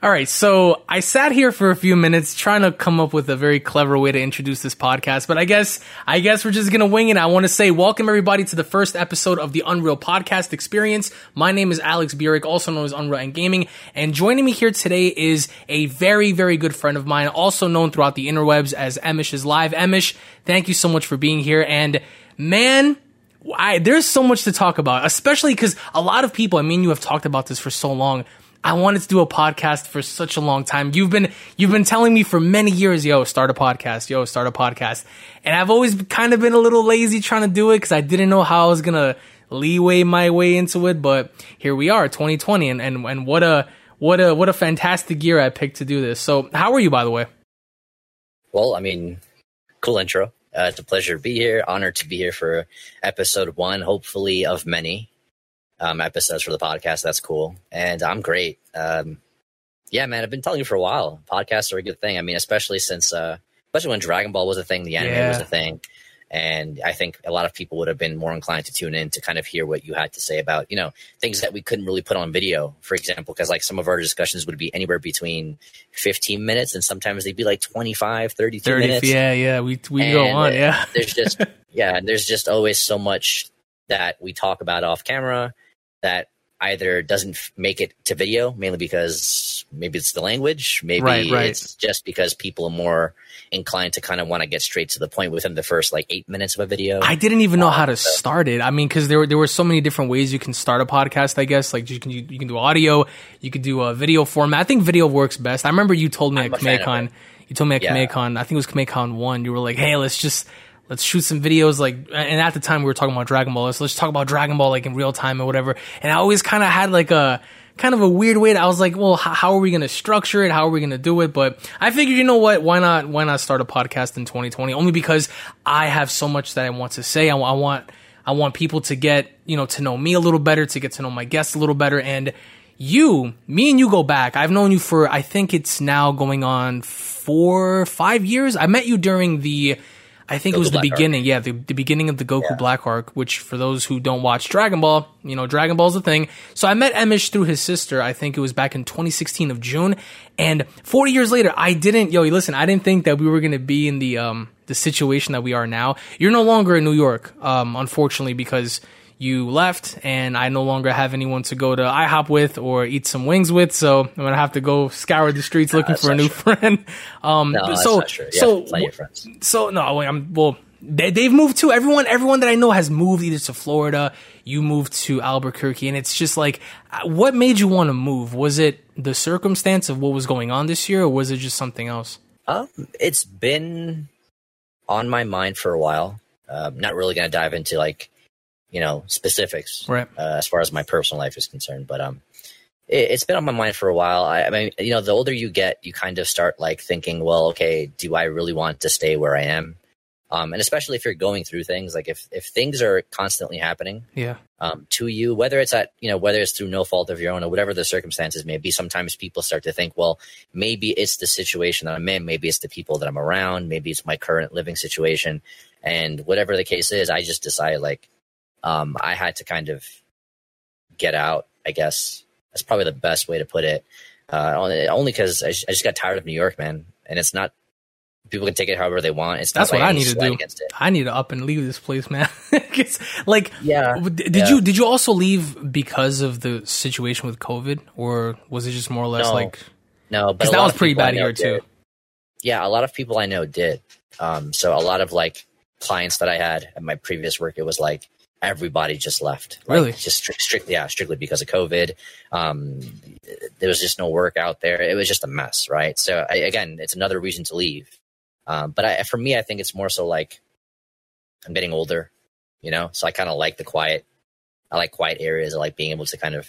All right, so I sat here for a few minutes trying to come up with a very clever way to introduce this podcast, but I guess we're just going to wing it. I want to say welcome, everybody, to the first episode of the Unreal Podcast Experience. My name is Alex Burek, also known as Unreal and Gaming, and joining me here today is a very, very good friend of mine, also known throughout the interwebs as Emish's Live. Emish, thank you so much for being here, and man... there's so much to talk about, especially because a lot of people, I mean, you have talked about this for so long. I wanted to do a podcast for such a long time. You've been telling me for many years, yo, start a podcast. And I've always kind of been a little lazy trying to do it because I didn't know how I was going to leeway my way into it. But here we are, 2020. And what a fantastic year I picked to do this. So how are you, by the way? Well, I mean, cool intro. It's a pleasure to be here. Honored to be here for episode one, hopefully of many episodes for the podcast. That's cool. And I'm great. Yeah, man, I've been telling you for a while. Podcasts are a good thing. I mean, especially since, especially when Dragon Ball was a thing, the anime was a thing. And I think a lot of people would have been more inclined to tune in to kind of hear what you had to say about, you know, things that we couldn't really put on video, for example, because like some of our discussions would be anywhere between 15 minutes and sometimes they'd be like 25, 32 minutes. Yeah. We go on. Yeah. There's just always so much that we talk about off camera that either doesn't make it to video, mainly because maybe it's the language, maybe it's just because people are more inclined to kind of want to get straight to the point within the first like 8 minutes of a video. I didn't even know how to start it. I mean, because there were so many different ways you can start a podcast, I guess. Like you can do audio, you could do a video format. I think video works best. I remember you told me at KameCon, KameCon, I think it was KameCon 1, you were like, hey, let's shoot some videos, like, and at the time we were talking about Dragon Ball, so let's talk about Dragon Ball, like, in real time or whatever, and I always kind of had, like, a, kind of a weird way that I was like, well, how are we going to structure it, how are we going to do it, but I figured, you know what, why not start a podcast in 2020, only because I have so much that I want to say, I want people to get, you know, to know me a little better, to get to know my guests a little better, and me and you go back. I've known you for, I think it's now going on 4 or 5 years, I met you during the... I think Goku it was the Black beginning, Arc. Yeah, the beginning of the Goku Black Arc, which for those who don't watch Dragon Ball, you know, Dragon Ball's a thing. So I met Emish through his sister, I think it was back in 2016 of June, and 40 years later, I didn't think that we were going to be in the situation that we are now. You're no longer in New York, unfortunately, because you left, and I no longer have anyone to go to IHOP with or eat some wings with, so I'm going to have to go scour the streets looking for a new friend. They've moved too. Everyone that I know has moved either to Florida, you moved to Albuquerque, and it's just like, what made you want to move? Was it the circumstance of what was going on this year, or was it just something else? It's been on my mind for a while. Not really going to dive into, like, you know, specifics, right, as far as my personal life is concerned. But it's been on my mind for a while. I mean, you know, the older you get, you kind of start like thinking, well, okay, do I really want to stay where I am? And especially if you're going through things, like if things are constantly happening to you, whether it's through no fault of your own or whatever the circumstances may be, sometimes people start to think, well, maybe it's the situation that I'm in. Maybe it's the people that I'm around. Maybe it's my current living situation. And whatever the case is, I just decided like, I had to kind of get out, I guess. That's probably the best way to put it. Only because I just got tired of New York, man. And it's not, people can take it however they want. It's that's not what I need to do. I need to up and leave this place, man. Did you also leave because of the situation with COVID, or was it just more or less no? Because that was pretty bad here too. Yeah, a lot of people I know did. So a lot of like clients that I had at my previous work, it was like, everybody just left. Like, really? Just strictly because of COVID. There was just no work out there. It was just a mess, right? So again, it's another reason to leave. For me, I think it's more so like I'm getting older, you know? So I kind of like the quiet. I like quiet areas. I like being able to kind of,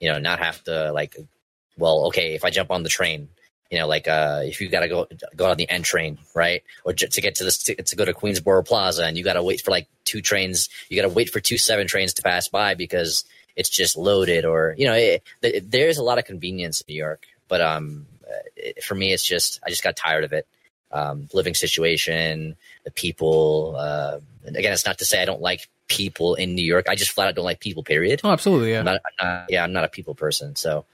you know, not have to like, well, okay, if I jump on the train, you know, like if you got to go on the N train, right? Or to get to this, to go to Queensborough Plaza, and you got to wait for like two trains. You got to wait for 2-7 trains to pass by because it's just loaded. Or, you know, there's a lot of convenience in New York. But for me, it's just, I just got tired of it. Living situation, the people. And again, it's not to say I don't like people in New York. I just flat out don't like people, period. Oh, absolutely. I'm not a people person. So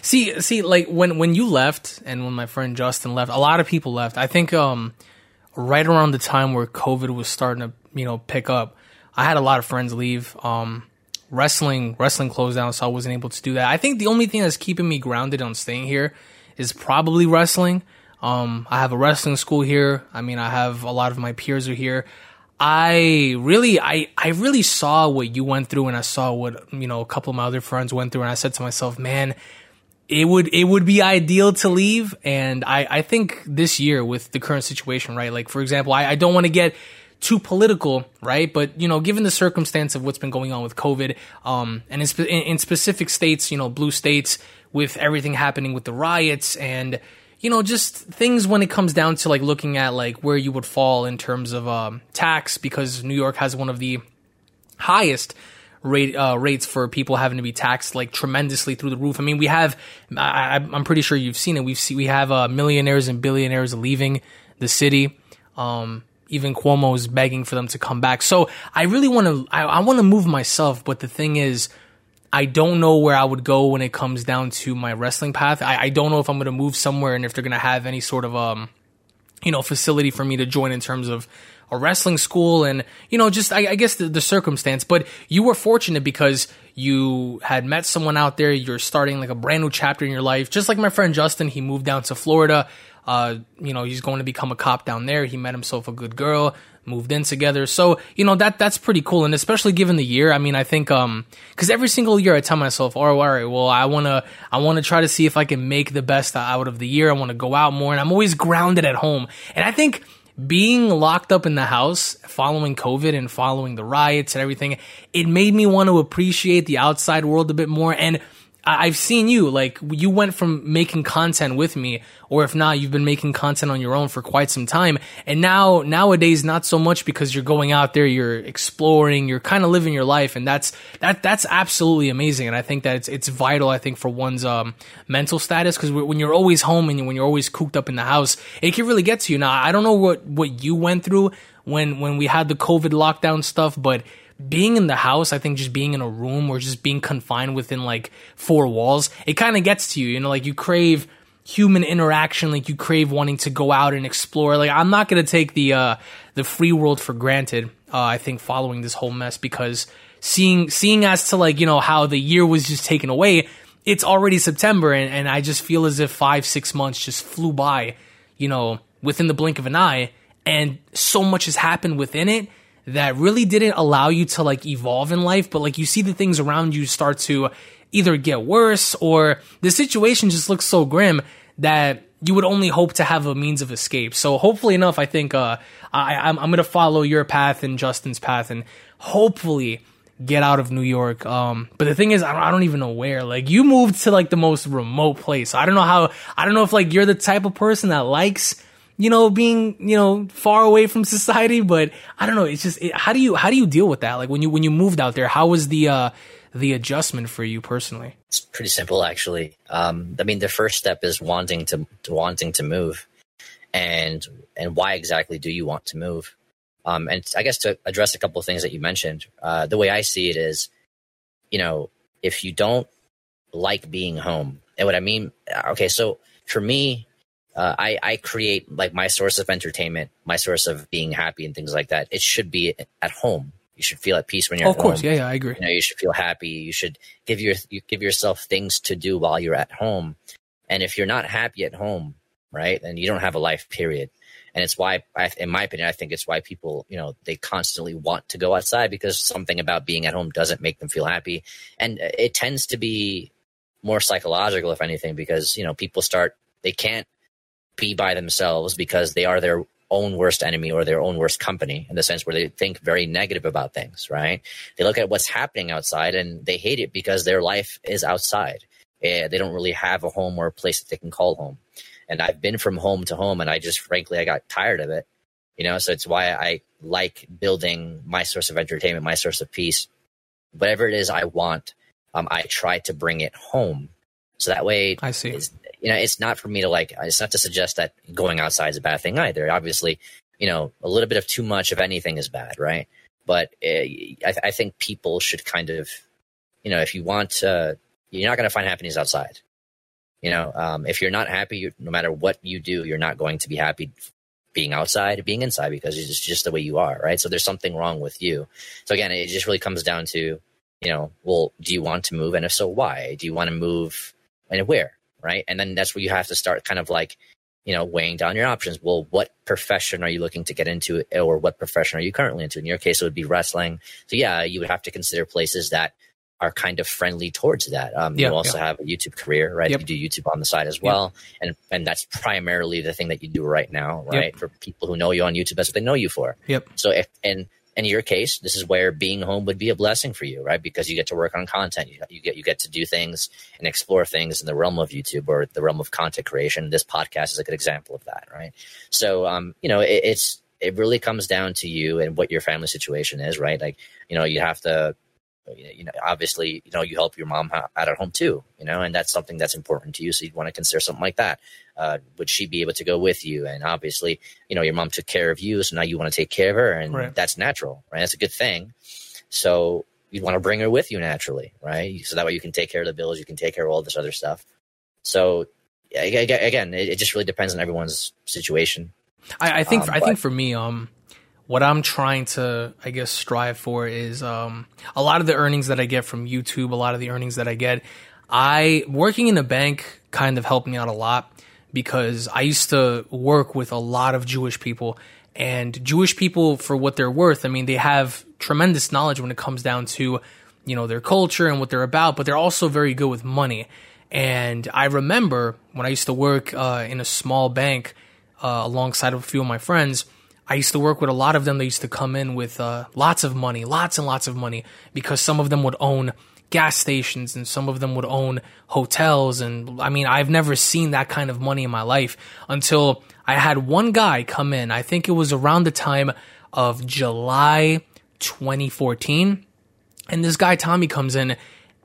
See, like when you left and when my friend Justin left, a lot of people left. I think right around the time where COVID was starting to, pick up, I had a lot of friends leave. Wrestling closed down, so I wasn't able to do that. I think the only thing that's keeping me grounded on staying here is probably wrestling. I have a wrestling school here. I mean, I have a lot of my peers are here. I really saw what you went through, and I saw what, a couple of my other friends went through, and I said to myself, man, it would be ideal to leave. And I think this year with the current situation, right? Like, for example, I don't want to get too political, right? But, given the circumstance of what's been going on with COVID, and in specific states, blue states, with everything happening with the riots and, just things when it comes down to like looking at like where you would fall in terms of tax, because New York has one of the highest rates for people having to be taxed like tremendously through the roof. I mean, we have, I'm pretty sure you've seen it. We have millionaires and billionaires leaving the city. Even Cuomo's begging for them to come back. So I really want to, I want to move myself, but the thing is, I don't know where I would go when it comes down to my wrestling path. I don't know if I'm going to move somewhere and if they're going to have any sort of, facility for me to join in terms of a wrestling school and, just, I guess the circumstance. But you were fortunate because you had met someone out there. You're starting like a brand new chapter in your life. Just like my friend Justin, he moved down to Florida. He's going to become a cop down there. He met himself a good girl, moved in together. So, that's pretty cool. And especially given the year, I mean, I think, cause every single year I tell myself, oh, all right, well, I want to try to see if I can make the best out of the year. I want to go out more, and I'm always grounded at home. And I think being locked up in the house following COVID and following the riots and everything, it made me want to appreciate the outside world a bit more. And I've seen you, like, you went from making content with me, or if not, you've been making content on your own for quite some time. And nowadays, not so much, because you're going out there, you're exploring, you're kind of living your life. And that's absolutely amazing. And I think that it's vital, I think, for one's, mental status. Cause when you're always home and when you're always cooped up in the house, it can really get to you. Now, I don't know what you went through when we had the COVID lockdown stuff, but being in the house, I think just being in a room or just being confined within like four walls, it kind of gets to you, like you crave human interaction, like you crave wanting to go out and explore. Like, I'm not going to take the free world for granted, I think, following this whole mess, because seeing as to like, how the year was just taken away, it's already September, and I just feel as if 5-6 months just flew by, within the blink of an eye, and so much has happened within it that really didn't allow you to like evolve in life. But like, you see the things around you start to either get worse, or the situation just looks so grim that you would only hope to have a means of escape. So hopefully enough, I think, I'm going to follow your path and Justin's path and hopefully get out of New York. But the thing is, I don't even know where. Like, you moved to like the most remote place. I don't know if like you're the type of person that likes, being, far away from society, but I don't know. It's just, how do you deal with that? Like, when you moved out there, how was the adjustment for you personally? It's pretty simple, actually. I mean, the first step is wanting to move, and why exactly do you want to move? And I guess to address a couple of things that you mentioned, the way I see it is, if you don't like being home, and what I mean, okay, so for me, I create like my source of entertainment, my source of being happy and things like that. It should be at home. You should feel at peace when you're at home. Of course, yeah, I agree. You should feel happy. You should give yourself things to do while you're at home. And if you're not happy at home, right, then you don't have a life, period. And it's why, in my opinion, I think it's why people, they constantly want to go outside, because something about being at home doesn't make them feel happy. And it tends to be more psychological, if anything, because, people they can't be by themselves because they are their own worst enemy or their own worst company, in the sense where they think very negative about things, right? They look at what's happening outside and they hate it because their life is outside. They don't really have a home or a place that they can call home. And I've been from home to home, and I just, frankly, I got tired of it, so it's why I like building my source of entertainment, my source of peace, whatever it is I want. I try to bring it home. So that way, I see. It's not for me to like, it's not to suggest that going outside is a bad thing either. Obviously, a little bit of too much of anything is bad, right? But I think people should kind of, if you want, you're not going to find happiness outside. You know, if you're not happy, no matter what you do, you're not going to be happy being outside, being inside, because it's just the way you are, right? So there's something wrong with you. So again, it just really comes down to, you know, well, do you want to move? And if so, why? Do you want to move and where, right? And then that's where you have to start kind of like, you know, weighing down your options. Well, what profession are you looking to get into, or what profession are you currently into? In your case, it would be wrestling. So yeah, you would have to consider places that are kind of friendly towards that. You also have a YouTube career, right? Yep. You do YouTube on the side as well. Yep. And that's primarily the thing that you do right now, right? Yep. For people who know you on YouTube, that's what they know you for. Yep. So if, and in your case, this is where being home would be a blessing for you, right? Because you get to work on content. You get to do things and explore things in the realm of YouTube or the realm of content creation. This podcast is a good example of that, right? So, you know, it really comes down to you and what your family situation is, right? Like, you know, you have to, you know, obviously, you know, you help your mom out at home too, you know, and that's something that's important to you. So you'd want to consider something like that. Would she be able to go with you? And obviously, you know, your mom took care of you, so now you want to take care of her, and right. That's natural, right? That's a good thing. So you'd want to bring her with you naturally, right? So that way you can take care of the bills, you can take care of all this other stuff. So again, it just really depends on everyone's situation. I think for me, what I'm trying to, I guess, strive for is a lot of the earnings that I get from YouTube, a lot of the earnings that I get, working in a bank kind of helped me out a lot, because I used to work with a lot of Jewish people, and Jewish people, for what they're worth, I mean, they have tremendous knowledge when it comes down to, you know, their culture and what they're about, but they're also very good with money. And I remember when I used to work in a small bank alongside of a few of my friends, I used to work with a lot of them. They used to come in with lots of money, lots and lots of money, because some of them would own gas stations and some of them would own hotels. And I mean, I've never seen that kind of money in my life until I had one guy come in. I think it was around the time of July 2014. And this guy, Tommy, comes in,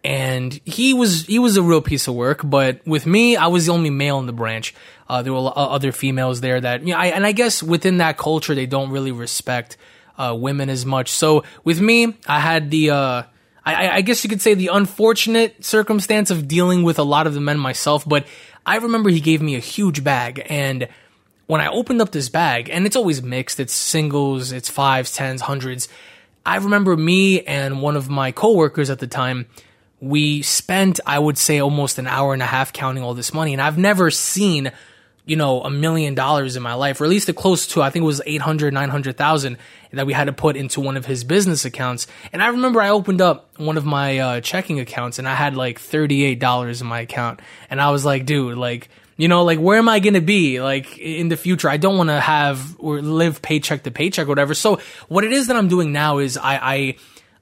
and he was a real piece of work. But with me, I was the only male in the branch. There were other females there that, you know, I guess within that culture, they don't really respect women as much. So with me, I had the, I guess you could say, the unfortunate circumstance of dealing with a lot of the men myself. But I remember he gave me a huge bag. And when I opened up this bag, and it's always mixed, it's singles, it's fives, tens, hundreds. I remember me and one of my coworkers at the time, we spent, I would say, almost an hour and a half counting all this money. And I've never seen, you know, $1 million in my life, or at least close to, I think it was 800, 900,000 that we had to put into one of his business accounts. And I remember I opened up one of my checking accounts, and I had like $38 in my account. And I was like, dude, like, you know, like, where am I going to be like in the future? I don't want to have or live paycheck to paycheck or whatever. So what it is that I'm doing now is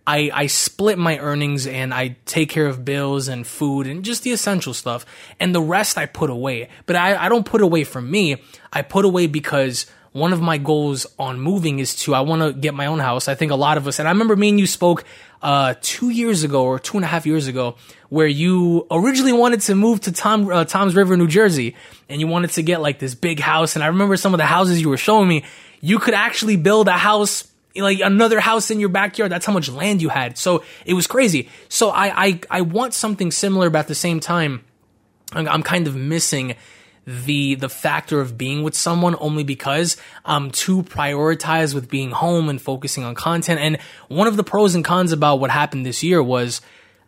I split my earnings, and I take care of bills and food and just the essential stuff. And the rest I put away. But I don't put away for me. I put away because one of my goals on moving is I want to get my own house. I think a lot of us, and I remember me and you spoke 2 years ago or 2.5 years ago, where you originally wanted to move to Tom's River, New Jersey, and you wanted to get like this big house. And I remember some of the houses you were showing me, you could actually build a house, like another house in your backyard. That's how much land you had. So it was crazy. So I want something similar, but at the same time, I'm kind of missing the factor of being with someone, only because I'm too prioritized with being home and focusing on content. And one of the pros and cons about what happened this year was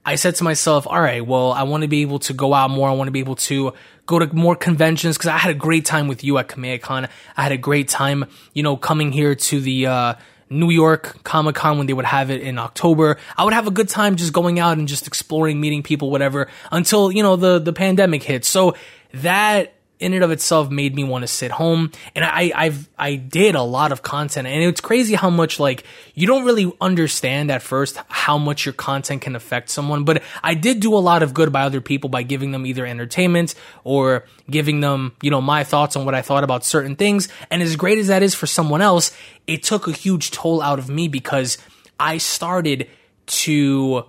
I said to myself, all right, well, I want to be able to go out more. I want to be able to go to more conventions, because I had a great time with you at KameCon. I had a great time, you know, coming here to the New York Comic Con when they would have it in October. I would have a good time just going out and just exploring, meeting people, whatever, until, you know, the pandemic hit. So that in and of itself made me want to sit home. And I did a lot of content, and it's crazy how much, like, you don't really understand at first how much your content can affect someone. But I did do a lot of good by other people by giving them either entertainment or giving them, you know, my thoughts on what I thought about certain things. And as great as that is for someone else, it took a huge toll out of me, because I started to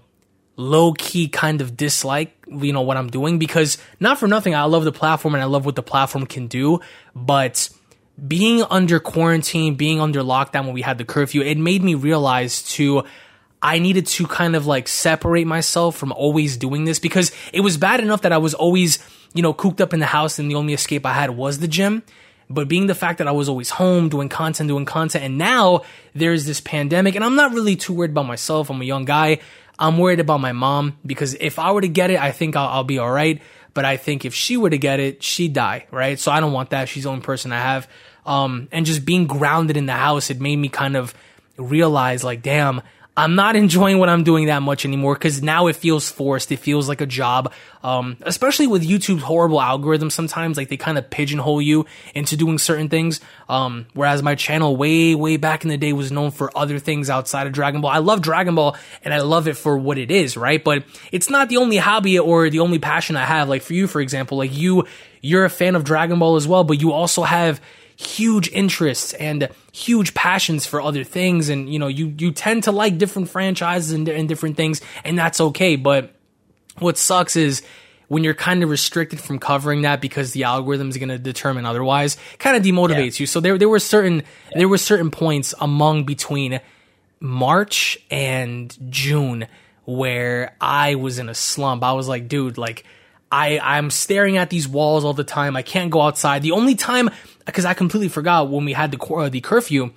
low-key kind of dislike, you know, what I'm doing, because not for nothing, I love the platform and I love what the platform can do, but being under quarantine, being under lockdown when we had the curfew, it made me realize I needed to kind of like separate myself from always doing this, because it was bad enough that I was always you know, cooped up in the house and the only escape I had was the gym. But being the fact that I was always home doing content, and now there's this pandemic, and I'm not really too worried about myself. I'm a young guy. I'm worried about my mom, because if I were to get it, I think I'll be all right. But I think if she were to get it, she'd die, right? So I don't want that. She's the only person I have. And just being grounded in the house, it made me kind of realize, like, damn, I'm not enjoying what I'm doing that much anymore, because now it feels forced. It feels like a job, especially with YouTube's horrible algorithm sometimes. Like, they kind of pigeonhole you into doing certain things, whereas my channel way back in the day was known for other things outside of Dragon Ball. I love Dragon Ball, and I love it for what it is, right? But it's not the only hobby or the only passion I have. Like, for you, for example, like you're a fan of Dragon Ball as well, but you also have huge interests and huge passions for other things, and you know you tend to like different franchises and different things, and that's okay. But what sucks is when you're kind of restricted from covering that because the algorithm is going to determine otherwise. Kind of demotivates you. So there were certain points between March and June where I was in a slump. I was like, dude, like I'm staring at these walls all the time. I can't go outside. The only time, because I completely forgot when we had the curfew,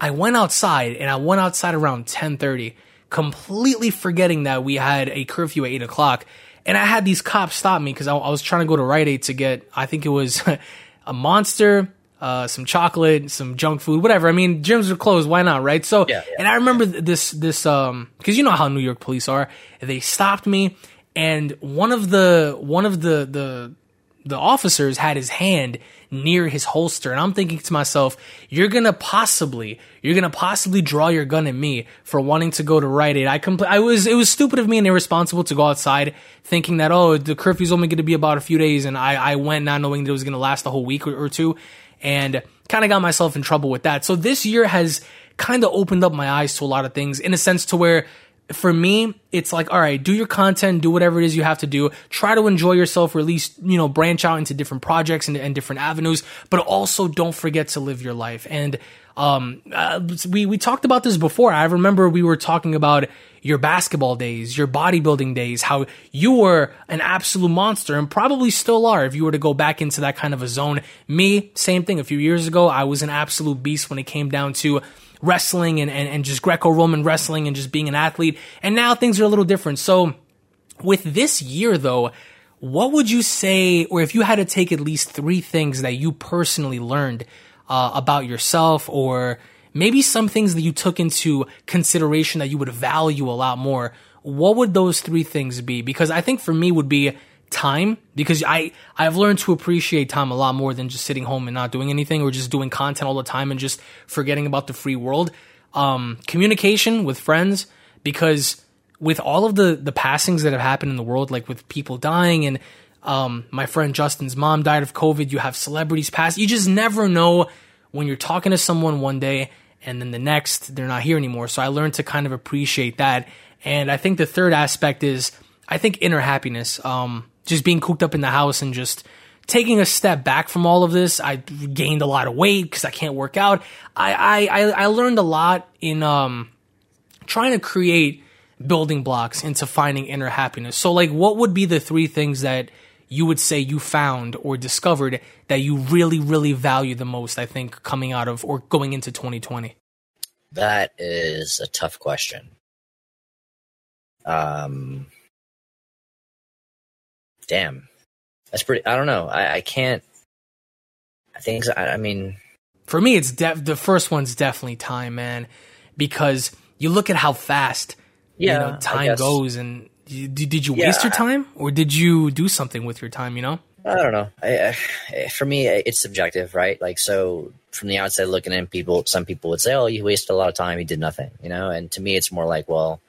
I went outside, and I went outside around 10:30, completely forgetting that we had a curfew at 8 o'clock. And I had these cops stop me because I was trying to go to Rite Aid to get, I think it was a Monster, some chocolate, some junk food, whatever. I mean, gyms are closed. Why not, right? So, and I remember this because you know how New York police are. They stopped me. And one of the officers had his hand near his holster, and I'm thinking to myself, you're gonna possibly draw your gun at me for wanting to go to Rite Aid. It was stupid of me and irresponsible to go outside thinking that, oh, the curfew's only gonna be about a few days, and I went not knowing that it was gonna last a whole week or two, and kind of got myself in trouble with that. So this year has kind of opened up my eyes to a lot of things, in a sense to where, for me, it's like, all right, do your content, do whatever it is you have to do. Try to enjoy yourself, or at least, you know, branch out into different projects and different avenues, but also don't forget to live your life. And we talked about this before. I remember we were talking about your basketball days, your bodybuilding days, how you were an absolute monster and probably still are if you were to go back into that kind of a zone. Me, same thing. A few years ago, I was an absolute beast when it came down to wrestling and just Greco-Roman wrestling and just being an athlete. And now things are a little different. So with this year though, what would you say, or if you had to take at least three things that you personally learned about yourself, or maybe some things that you took into consideration that you would value a lot more, what would those three things be? Because I think for me would be time, because I've learned to appreciate time a lot more than just sitting home and not doing anything, or just doing content all the time and just forgetting about the free world. Communication with friends, because with all of the passings that have happened in the world, like with people dying, and my friend Justin's mom died of COVID, you have celebrities pass, you just never know when you're talking to someone one day and then the next they're not here anymore. So I learned to kind of appreciate that. And I think the third aspect is, I think, inner happiness. Just being cooped up in the house and just taking a step back from all of this. I gained a lot of weight because I can't work out. I learned a lot in trying to create building blocks into finding inner happiness. So, like, what would be the three things that you would say you found or discovered that you really, really value the most, I think, coming out of or going into 2020? That is a tough question. Damn, that's pretty. I don't know. I can't. I think. I mean, for me, it's the first one's definitely time, man, because you look at how fast time goes. And did you waste your time, or did you do something with your time? You know, I don't know. For me, it's subjective, right? Like, so from the outside looking in, some people would say, "Oh, you wasted a lot of time. You did nothing." You know, and to me, it's more like, well,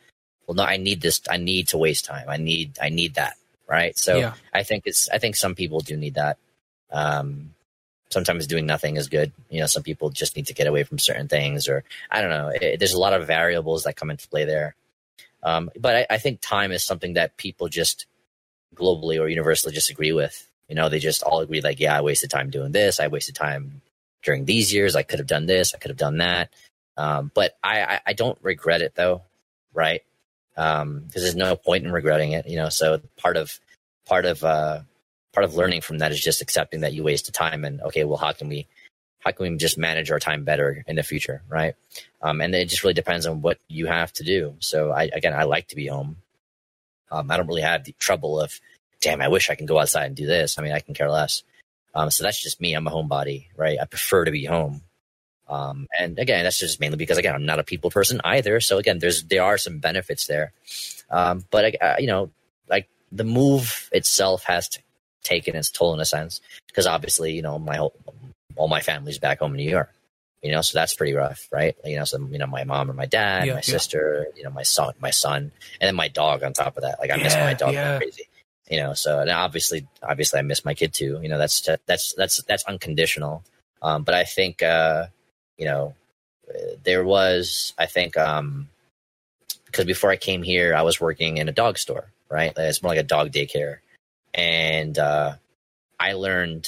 no, I need this. I need to waste time. I need that. Right. So yeah. I think some people do need that. Sometimes doing nothing is good. You know, some people just need to get away from certain things, or I don't know. There's a lot of variables that come into play there. But I think time is something that people just globally or universally just agree with. You know, they just all agree like, yeah, I wasted time doing this. I wasted time during these years. I could have done this. I could have done that. But I don't regret it though. Right. Because there's no point in regretting it, you know. So part of part of learning from that is just accepting that you wasted time and, okay, well, how can we just manage our time better in the future, right? And it just really depends on what you have to do. So I like to be home. I don't really have the trouble of, damn, I wish I can go outside and do this. I mean, I can care less. So that's just me. I'm a homebody, right? I prefer to be home. And again, that's just mainly because, again, I'm not a people person either. So again, there are some benefits there. But the move itself has taken its toll in a sense, because obviously, all my family's back home in New York, so that's pretty rough, right? My mom and my dad, my sister, my son, and then my dog on top of that. I miss my dog like crazy, so, and obviously I miss my kid too, that's unconditional. But I think, there was, because before I came here, I was working in a dog store, right? It's more like a dog daycare. And I learned,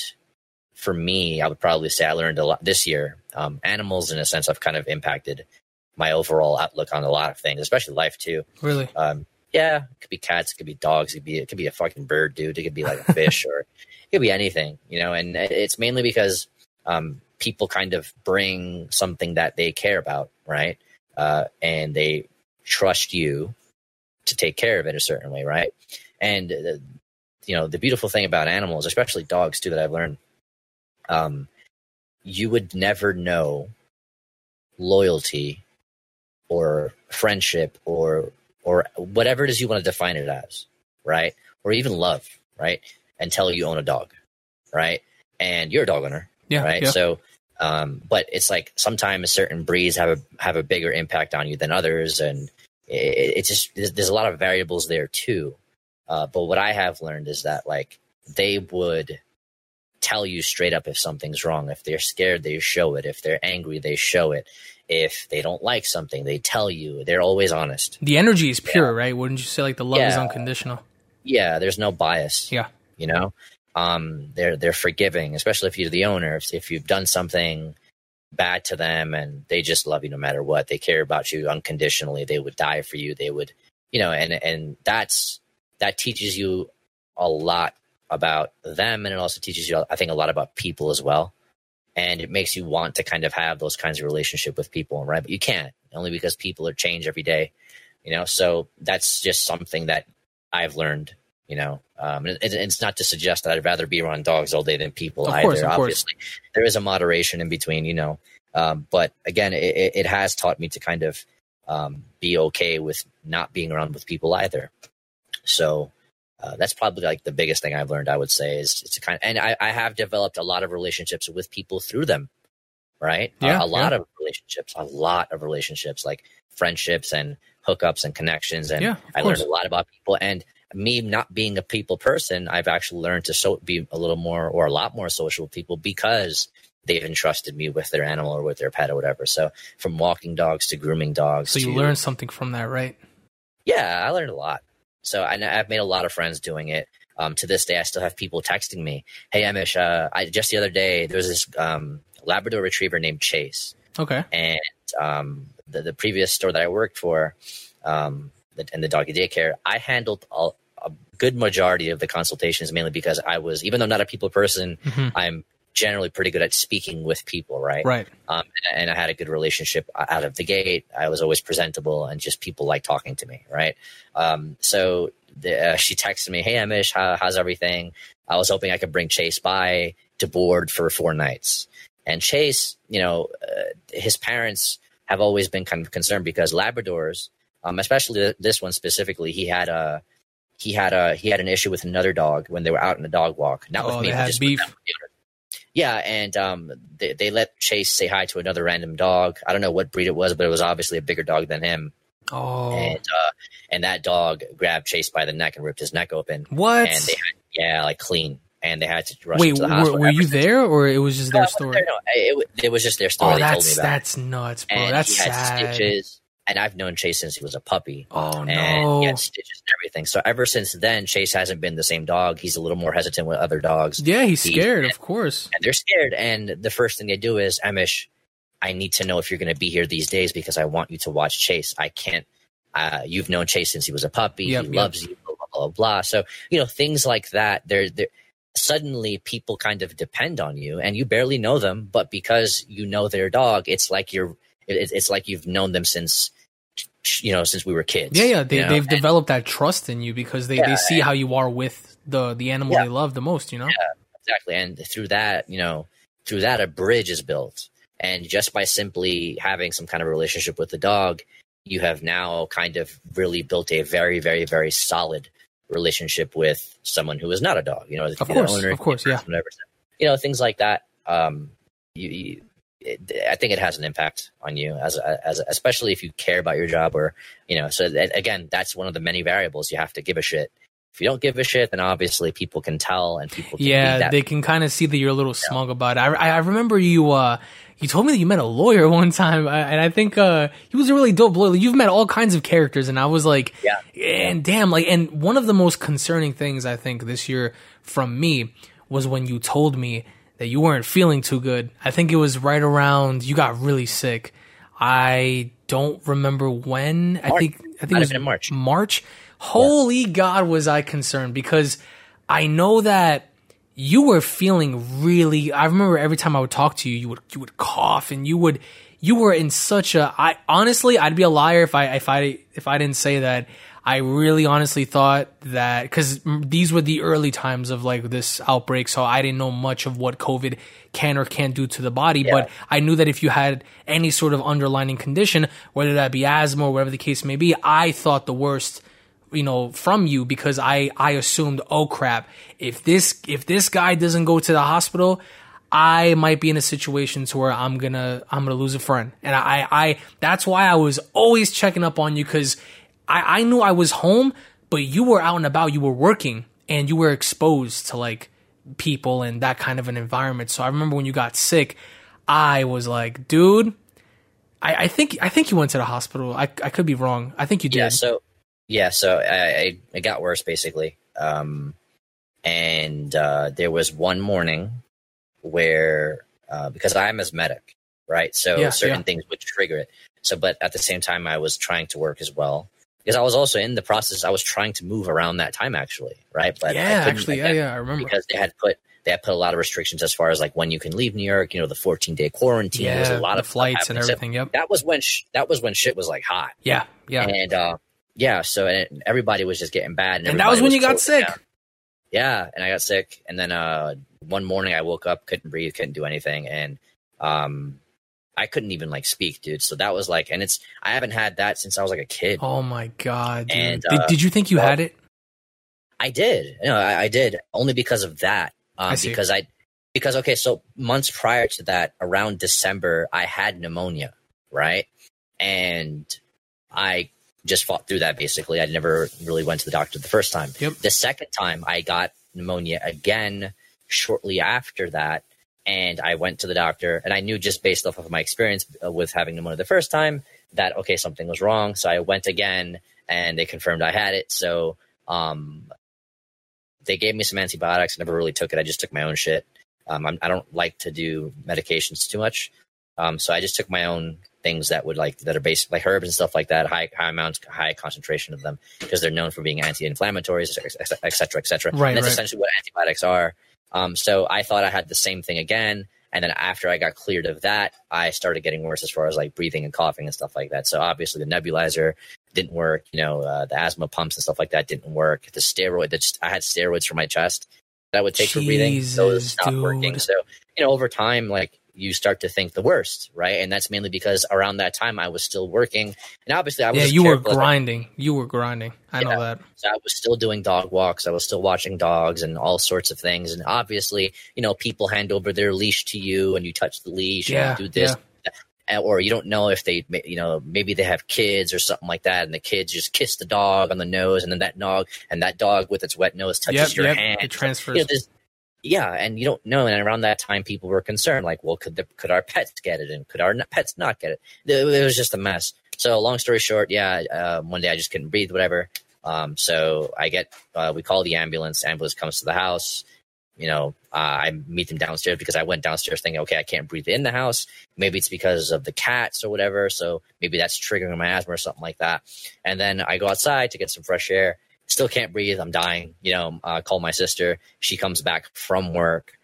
for me, I would probably say I learned a lot this year. Animals, in a sense, have kind of impacted my overall outlook on a lot of things, especially life too. Really? It could be cats, it could be dogs, it could be a fucking bird, dude. It could be like a fish, or it could be anything, and it's mainly because people kind of bring something that they care about, right? And they trust you to take care of it a certain way, right? And the beautiful thing about animals, especially dogs too, that I've learned, you would never know loyalty or friendship or whatever it is you want to define it as, right? Or even love, right? Until you own a dog, right? And you're a dog owner. Yeah, right. Yeah. So, but it's like sometimes certain breeds have a bigger impact on you than others, and it just there's a lot of variables there too. But what I have learned is that they would tell you straight up if something's wrong. If they're scared, they show it. If they're angry, they show it. If they don't like something, they tell you. They're always honest. The energy is pure, right? Wouldn't you say the love is unconditional? Yeah, there's no bias. Yeah, they're forgiving, especially if you're the owner. If you've done something bad to them, and they just love you no matter what, they care about you unconditionally. They would die for you. They would, and that teaches you a lot about them, and it also teaches you, I think, a lot about people as well. And it makes you want to kind of have those kinds of relationship with people, right? But you can't, only because people are changed every day, So that's just something that I've learned. It's not to suggest that I'd rather be around dogs all day than people either. Obviously, there is a moderation in between, but again, it has taught me to kind of be okay with not being around with people either. So that's probably the biggest thing I've learned, I would say, is it's I have developed a lot of relationships with people through them, right? A lot of relationships, like friendships and hookups and connections. And I learned a lot about people, and me not being a people person, I've actually learned to be a little more, or a lot more, social with people, because they've entrusted me with their animal or with their pet or whatever. So from walking dogs to grooming dogs. So you learn something from that, right? Yeah, I learned a lot. So I've made a lot of friends doing it. To this day, I still have people texting me, "Hey, Emish, just the other day, there was this Labrador retriever named Chase." Okay. And the previous store that I worked for, and the doggy daycare, I handled a good majority of the consultations, mainly because I was, even though I'm not a people person, I'm generally pretty good at speaking with people, right? Right. And I had a good relationship out of the gate. I was always presentable, and just people like talking to me, right? So she texted me, "Hey, Emish, how's everything? I was hoping I could bring Chase by to board for 4 nights." And Chase, his parents have always been kind of concerned, because Labradors, especially this one specifically, he had an issue with another dog when they were out in the dog walk. Not with me, but just beef. And they let Chase say hi to another random dog. I don't know what breed it was, but it was obviously a bigger dog than him. Oh. And that dog grabbed Chase by the neck and ripped his neck open. What? And they had, clean. And they had to rush him to the hospital. Were you there, or it was just their story? No, it was just their story. They told me about. That's nuts, bro. And that's sad. He had stitches. And I've known Chase since he was a puppy. Oh, no. And he had stitches and everything. So ever since then, Chase hasn't been the same dog. He's a little more hesitant with other dogs. Yeah, he's scared, of course. And they're scared. And the first thing they do is, "Emish, I need to know if you're going to be here these days, because I want you to watch Chase. I can't. You've known Chase since he was a puppy. He loves you, blah, blah, blah, blah." So, things like that. They're suddenly people kind of depend on you and you barely know them, but because you know their dog, it's like it's like you've known them since, you know, since we were kids. Yeah. They've developed that trust in you because they see how you are with the animal they love the most, you know? Yeah, exactly. And through that, a bridge is built. And just by simply having some kind of a relationship with the dog, you have now kind of really built a very, very, very solid relationship with someone who is not a dog, you know, of course, yeah, whatever, you know, things like that. I think it has an impact on you as especially if you care about your job or, you know, so that, again, that's one of the many variables. You have to give a shit. If you don't give a shit, then obviously people can tell and people can read that. They can kind of see that you're a little smug about it. I remember you told me that you met a lawyer one time, and I think he was a really dope lawyer. You've met all kinds of characters, and I was like, and one of the most concerning things I think this year from me was when you told me that you weren't feeling too good. I think it was right around you got really sick. I don't remember when. March. I think it was in March. Holy God, was I concerned, because I know that you were feeling really. I remember every time I would talk to you, you would cough, and you were in such a. I honestly, I'd be a liar if I didn't say that. I really honestly thought that, because these were the early times of like this outbreak, so I didn't know much of what COVID can or can't do to the body. Yeah. But I knew that if you had any sort of underlying condition, whether that be asthma or whatever the case may be, I thought the worst, you know, from you, because I assumed, oh crap, if this guy doesn't go to the hospital, I might be in a situation to where I'm gonna lose a friend. And I that's why I was always checking up on you, because I knew I was home, but you were out and about, you were working, and you were exposed to like people and that kind of an environment. So I remember when you got sick, I was like, dude, I think you went to the hospital. I could be wrong. I think you did. So it got worse, basically. There was one morning where, because I'm asthmatic, right? So certain things would trigger it. So, but at the same time, I was trying to work as well, because I was also in the process. I was trying to move around that time, actually, right? But I remember, because they had put a lot of restrictions as far as like when you can leave New York. You know, the 14-day quarantine. Yeah, there was a lot of flights and everything. Yep. That was when shit was like hot. Yeah. And everybody was just getting bad. And that was when you got sick. Down. Yeah, and I got sick. And then one morning I woke up, couldn't breathe, couldn't do anything. And I couldn't even, like, speak, dude. So that was, like – and it's – I haven't had that since I was, like, a kid. Oh, my God, dude. And, did you think you had it? I did. No, I did, only because of that. I see. Because months prior to that, around December, I had pneumonia, right? And I – just fought through that, basically. I never really went to the doctor the first time. Yep. The second time I got pneumonia again shortly after that, and I went to the doctor, and I knew just based off of my experience with having pneumonia the first time that, okay, something was wrong. So I went again, and they confirmed I had it. So they gave me some antibiotics. I never really took it. I just took my own shit. I don't like to do medications too much. So I just took my own things that are based like herbs and stuff like that, high concentration of them, because they're known for being anti-inflammatories, et cetera, et cetera. Right, and that's essentially what antibiotics are. So I thought I had the same thing again. And then after I got cleared of that, I started getting worse as far as like breathing and coughing and stuff like that. So obviously the nebulizer didn't work. You know, the asthma pumps and stuff like that didn't work. The steroid, I had steroids for my chest that I would take for breathing. Those stopped working. So, you know, over time, like, you start to think the worst, right? And that's mainly because around that time I was still working, and obviously I was. Yeah, you were grinding. I know that. So I was still doing dog walks. I was still watching dogs and all sorts of things. And obviously, you know, people hand over their leash to you, and you touch the leash. Yeah, and you do this, or you don't know if they, you know, maybe they have kids or something like that, and the kids just kiss the dog on the nose, and then that dog with its wet nose touches your hand. It transfers. You know, yeah, and you don't know. And around that time, people were concerned, like, well, could our pets get it, and could our pets not get it? It was just a mess. So long story short, one day I just couldn't breathe, whatever. So I get we call the ambulance. Ambulance comes to the house. You know, I meet them downstairs, because I went downstairs thinking, okay, I can't breathe in the house. Maybe it's because of the cats or whatever. So maybe that's triggering my asthma or something like that. And then I go outside to get some fresh air. still can't breathe. I'm dying. You know, call my sister. She comes back from work,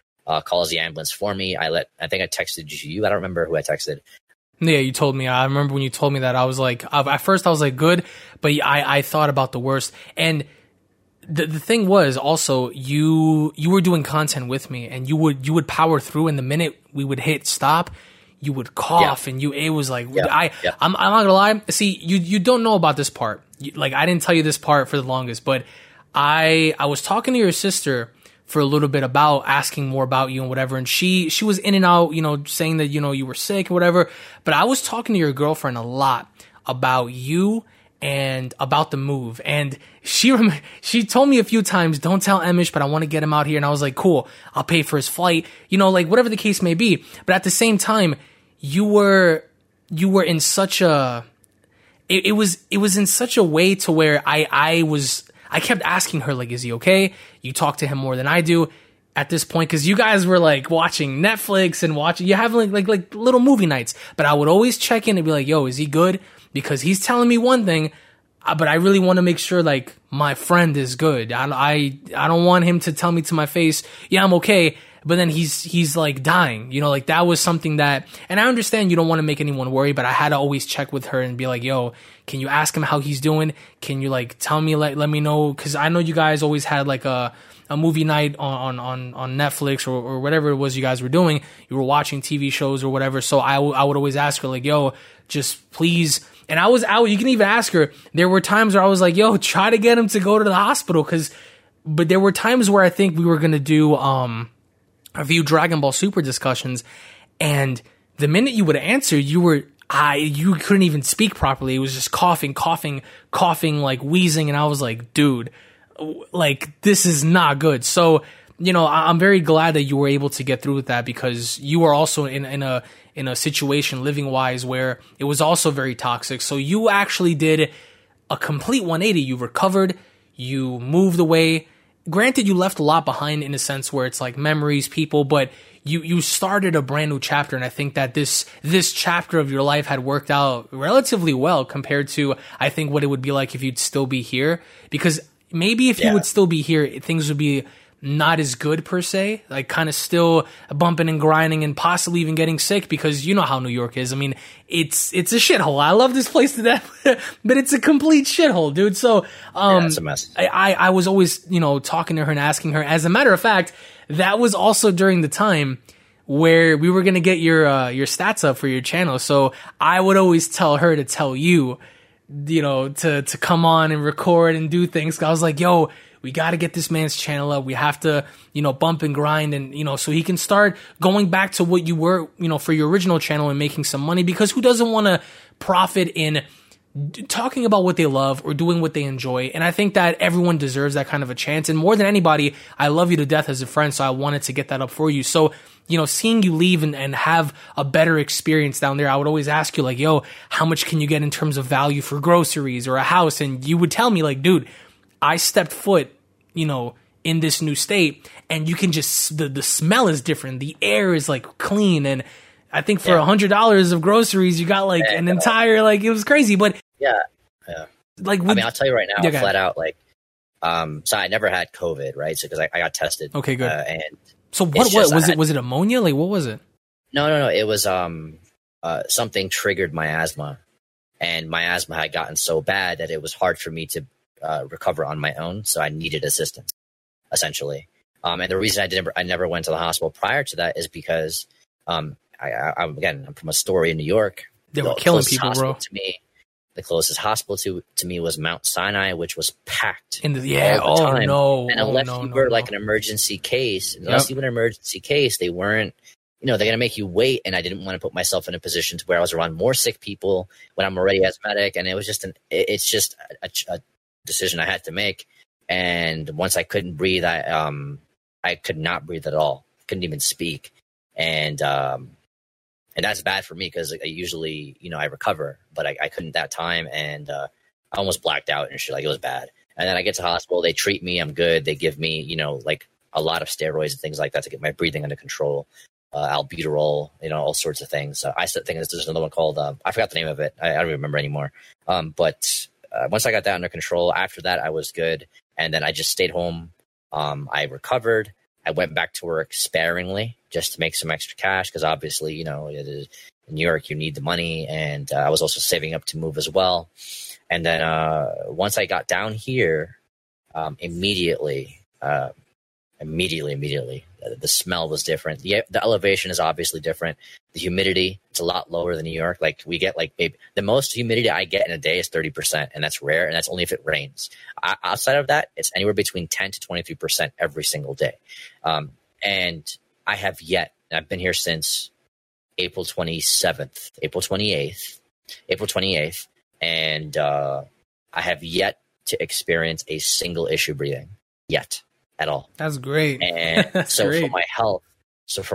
calls the ambulance for me. I think I texted you. I don't remember who I texted. Yeah, you told me. I remember when you told me that. I was like, at first I was like, good, but I thought about the worst. And the thing was also you were doing content with me, and you would power through. And the minute we would hit stop, you would cough, and it was like, I'm not gonna lie. See, you don't know about this part. Like, I didn't tell you this part for the longest, but I was talking to your sister for a little bit about asking more about you and whatever. And she was in and out, saying that, you were sick or whatever. But I was talking to your girlfriend a lot about you and about the move. And she told me a few times, don't tell Emish, but I want to get him out here. And I was like, cool, I'll pay for his flight, like whatever the case may be. But at the same time, you were in such a, it was in such a way to where I kept asking her, like, is he okay? You talk to him more than I do at this point, because you guys were, like, watching Netflix and watching... You have, like little movie nights. But I would always check in and be like, yo, is he good? Because he's telling me one thing, but I really want to make sure, like, my friend is good. I don't want him to tell me to my face, yeah, I'm okay, but then he's like, dying. Like, that was something that... And I understand you don't want to make anyone worry, but I had to always check with her and be like, yo, can you ask him how he's doing? Can you, like, tell me, like, let me know? Because I know you guys always had, like, a movie night on Netflix or whatever it was you guys were doing. You were watching TV shows or whatever. So I would always ask her, like, yo, just please... And I was out. You can even ask her. There were times where I was like, yo, try to get him to go to the hospital. But there were times where I think we were going to do... a few Dragon Ball Super discussions, and the minute you would answer, you couldn't even speak properly. It was just coughing, like wheezing, and I was like, dude, like, this is not good. So, I'm very glad that you were able to get through with that, because you were also in a situation living wise where it was also very toxic. So you actually did a complete 180. You recovered, you moved away. Granted, you left a lot behind in a sense where it's like memories, people, but you started a brand new chapter. And I think that this chapter of your life had worked out relatively well compared to, I think, what it would be like if you'd still be here. Because maybe if you would still be here, things would be not as good per se, like kind of still bumping and grinding and possibly even getting sick, because you know how New York is. I mean, it's a shithole. I love this place to death, but it's a complete shithole, dude. So, it's a mess. I was always, talking to her and asking her. As a matter of fact, that was also during the time where we were going to get your stats up for your channel. So I would always tell her to tell you, to come on and record and do things. I was like, yo, we got to get this man's channel up. We have to, bump and grind and, so he can start going back to what you were, for your original channel and making some money, because who doesn't want to profit in talking about what they love or doing what they enjoy? And I think that everyone deserves that kind of a chance. And more than anybody, I love you to death as a friend. So I wanted to get that up for you. So, seeing you leave and have a better experience down there, I would always ask you, like, yo, how much can you get in terms of value for groceries or a house? And you would tell me, like, dude, I stepped foot, in this new state, and you can just, the smell is different. The air is like clean. And I think for $100 of groceries, you got like an entire, like, it was crazy, but yeah. Like, I'll tell you right now, flat out, like, so I never had COVID, right? So, cause I got tested. Okay, good. And so what was it? Was it ammonia? Like, what was it? No. It was, something triggered my asthma, and my asthma had gotten so bad that it was hard for me to recover on my own, so I needed assistance, essentially. And the reason I never went to the hospital prior to that is because, I'm from Astoria, New York. They were killing people, bro. To me, the closest hospital to me was Mount Sinai, which was packed. All the time. No! And unless you were an emergency case, they weren't. They're going to make you wait, and I didn't want to put myself in a position to where I was around more sick people when I'm already asthmatic, and it was just a decision I had to make. And once I couldn't breathe, I could not breathe at all. I couldn't even speak. And that's bad for me, because I usually, I recover, but I couldn't that time. And, I almost blacked out and shit. Like, it was bad. And then I get to the hospital, they treat me, I'm good. They give me, like a lot of steroids and things like that to get my breathing under control, albuterol, all sorts of things. So I started thinking there's another one called, I forgot the name of it. I don't remember anymore. But once I got that under control, after that, I was good. And then I just stayed home. I recovered. I went back to work sparingly just to make some extra cash because obviously, you know, in New York, you need the money. And I was also saving up to move as well. And then once I got down here, immediately, the smell was different. The elevation is obviously different. The humidity, it's a lot lower than New York. Like we get like maybe the most humidity I get in a day is 30%, and that's rare, and that's only if it rains. Outside of that, it's anywhere between 10 to 23% every single day. And I have yet, I've been here since April 28th, and I have yet to experience a single issue breathing yet. At all. That's great. And that's so great. For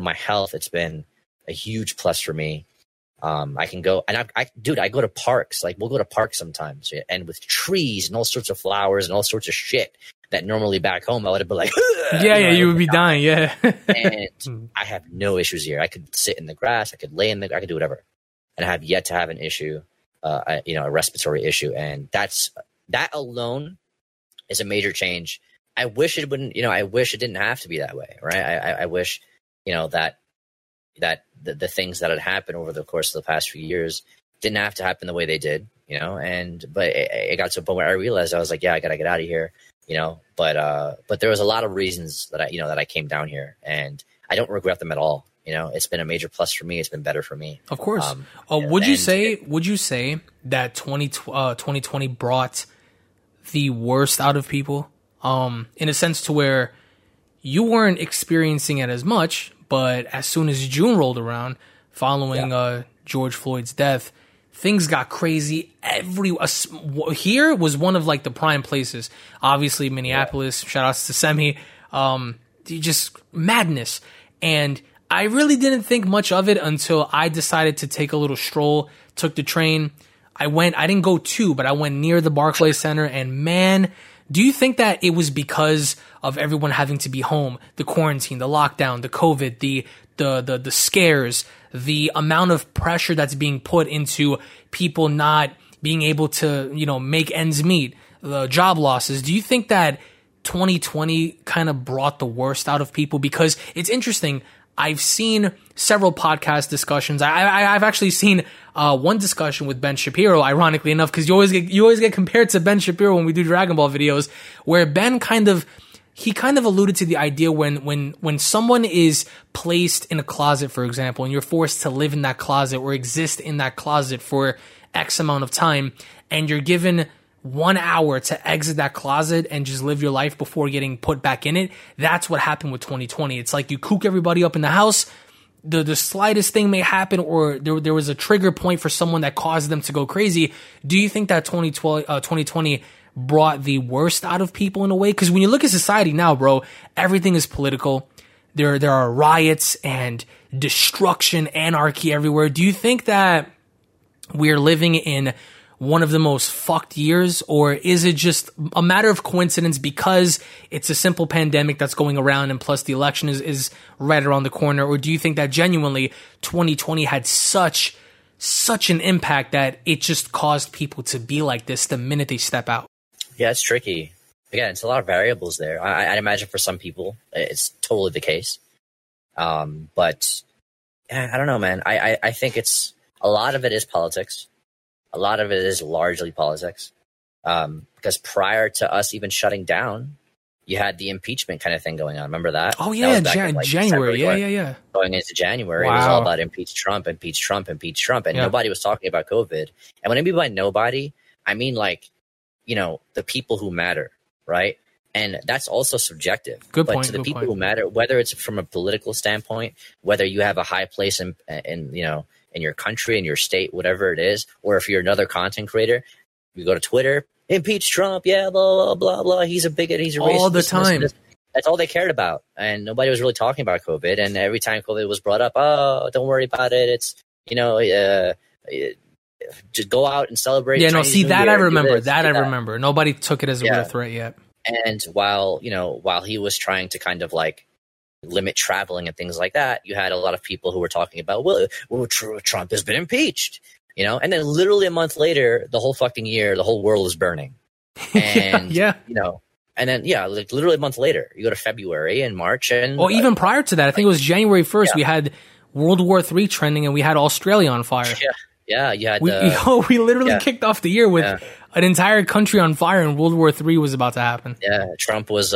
my health, it's been a huge plus for me. I can go and I go to parks. Like we'll go to parks sometimes, and with trees and all sorts of flowers and all sorts of shit that normally back home I would have been like, you would be dying, and I have no issues here. I could sit in the grass, I could lay in the, I could do whatever, and I have yet to have an issue, a respiratory issue, and that alone is a major change. I wish it wouldn't, I wish it didn't have to be that way, right? I wish, that the things that had happened over the course of the past few years didn't have to happen the way they did, but it got to a point where I realized I was like, yeah, I got to get out of here, but there was a lot of reasons that I came down here, and I don't regret them at all. It's been a major plus for me. It's been better for me. Of course. Would you say that 2020 brought the worst out of people? In a sense to where you weren't experiencing it as much, but as soon as June rolled around following George Floyd's death, things got crazy. Here was one of like the prime places, obviously Minneapolis, shout outs to Semi, just madness. And I really didn't think much of it until I decided to take a little stroll, took the train. I didn't go to, but I went near the Barclays Center, and man, do you think that it was because of everyone having to be home, the quarantine, the lockdown, the COVID, the scares, the amount of pressure that's being put into people not being able to, make ends meet, the job losses? Do you think that 2020 kind of brought the worst out of people? Because it's interesting. I've seen several podcast discussions. I've actually seen one discussion with Ben Shapiro, ironically enough, because you always get compared to Ben Shapiro when we do Dragon Ball videos, where Ben kind of alluded to the idea when someone is placed in a closet, for example, and you're forced to live in that closet or exist in that closet for X amount of time, and you're given 1 hour to exit that closet and just live your life before getting put back in it. That's what happened with 2020. It's like you cook everybody up in the house. The slightest thing may happen, or there was a trigger point for someone that caused them to go crazy. Do you think that 2020 brought the worst out of people in a way? Because when you look at society now, bro, everything is political. There are riots and destruction, anarchy everywhere. Do you think that we're living in one of the most fucked years, or is it just a matter of coincidence because it's a simple pandemic that's going around, and plus the election is right around the corner? Or do you think that genuinely 2020 had such an impact that it just caused people to be like this the minute they step out? Yeah, it's tricky. Again, it's a lot of variables there. I'd imagine for some people it's totally the case. But I don't know, man. I think it's a lot of it is politics. A lot of it is largely politics, because prior to us even shutting down, you had the impeachment kind of thing going on. Remember that? Oh, yeah, that January. December, yeah. Going into January, It was all about impeach Trump. And nobody was talking about COVID. And when I mean by nobody, I mean the people who matter, right? And that's also subjective. Good point. To the people who matter, whether it's from a political standpoint, whether you have a high place in your country, in your state, whatever it is, or if you're another content creator, you go to Twitter, impeach Trump, blah, blah, blah, blah. He's a bigot, he's a racist. All the time. That's all they cared about. And nobody was really talking about COVID. And every time COVID was brought up, oh, don't worry about it. It's, just go out and celebrate. Yeah, Chinese New Year. I remember. Nobody took it as a real threat yet. And while he was trying to kind of like limit traveling and things like that, you had a lot of people who were talking about, well, Trump has been impeached, and then literally a month later, the whole fucking year, the whole world is burning. And, And then, yeah, like literally a month later, you go to February and March. And even prior to that, I think it was January 1st, we had World War III trending and we had Australia on fire. Yeah, yeah. We literally kicked off the year with an entire country on fire and World War III was about to happen. Yeah, Trump was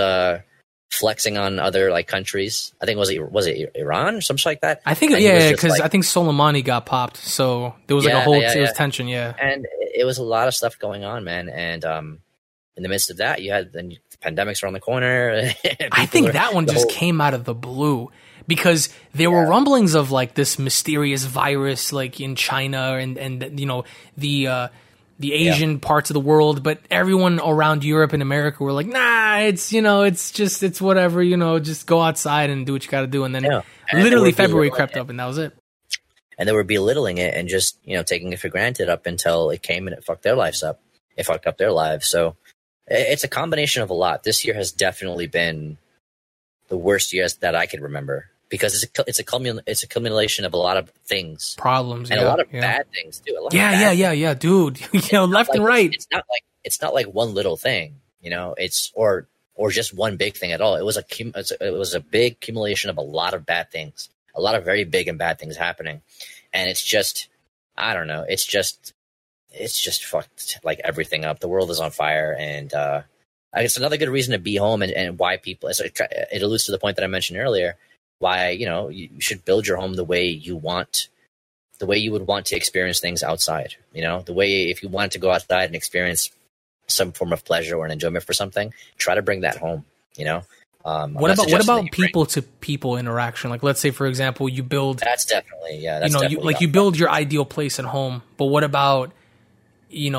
flexing on other like countries. I think was it Iran or something like that? I think because I think Soleimani got popped, so there was like a whole tension. Yeah, and it was a lot of stuff going on, man. And in the midst of that, you had the pandemics around the corner. I think that one just came out of the blue because there were rumblings of like this mysterious virus, like in China and you know the Asian parts of the world, but everyone around Europe and America were like, nah, it's whatever, just go outside and do what you got to do. And then literally February crept up and that was it. And they were belittling it and just, taking it for granted up until it came and it fucked their lives up. It fucked up their lives. So it's a combination of a lot. This year has definitely been the worst year that I could remember because it's a accumulation of a lot of things, problems, and a lot of bad things too. Dude, left and right. It's not like one little thing, It's or just one big thing at all. It was a big accumulation of a lot of bad things, a lot of very big and bad things happening, and it's just I don't know. It's just fucked like everything up. The world is on fire, and it's another good reason to be home and why people. It alludes to the point that I mentioned earlier. Why, you should build your home the way you want, the way you would want to experience things outside, the way if you wanted to go outside and experience some form of pleasure or an enjoyment for something, try to bring that home, What about people to people interaction? Like, let's say, for example, you build. That's definitely, yeah. That's you build your ideal place at home, but what about,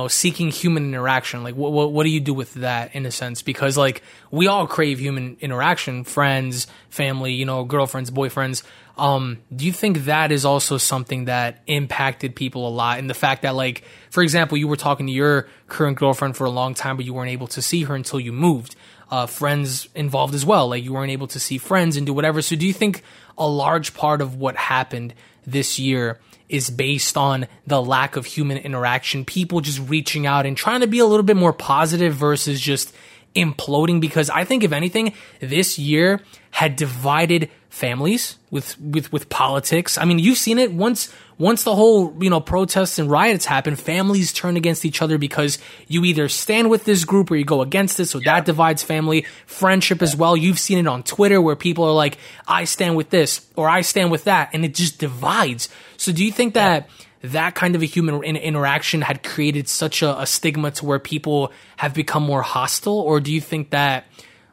seeking human interaction? Like, what do you do with that in a sense? Because like we all crave human interaction, friends, family, girlfriends, boyfriends. Do you think that is also something that impacted people a lot? And the fact that like, for example, you were talking to your current girlfriend for a long time, but you weren't able to see her until you moved. Friends involved as well. Like you weren't able to see friends and do whatever. So do you think a large part of what happened this year is based on the lack of human interaction, people just reaching out and trying to be a little bit more positive versus just imploding? Because I think if anything, this year had divided families with politics. I mean, you've seen it once the whole, protests and riots happen, families turn against each other because you either stand with this group or you go against it. So that divides family, friendship as well. You've seen it on Twitter where people are like, I stand with this or I stand with that. And it just divides. So do you think that that kind of a human interaction had created such a stigma to where people have become more hostile? Or do you think that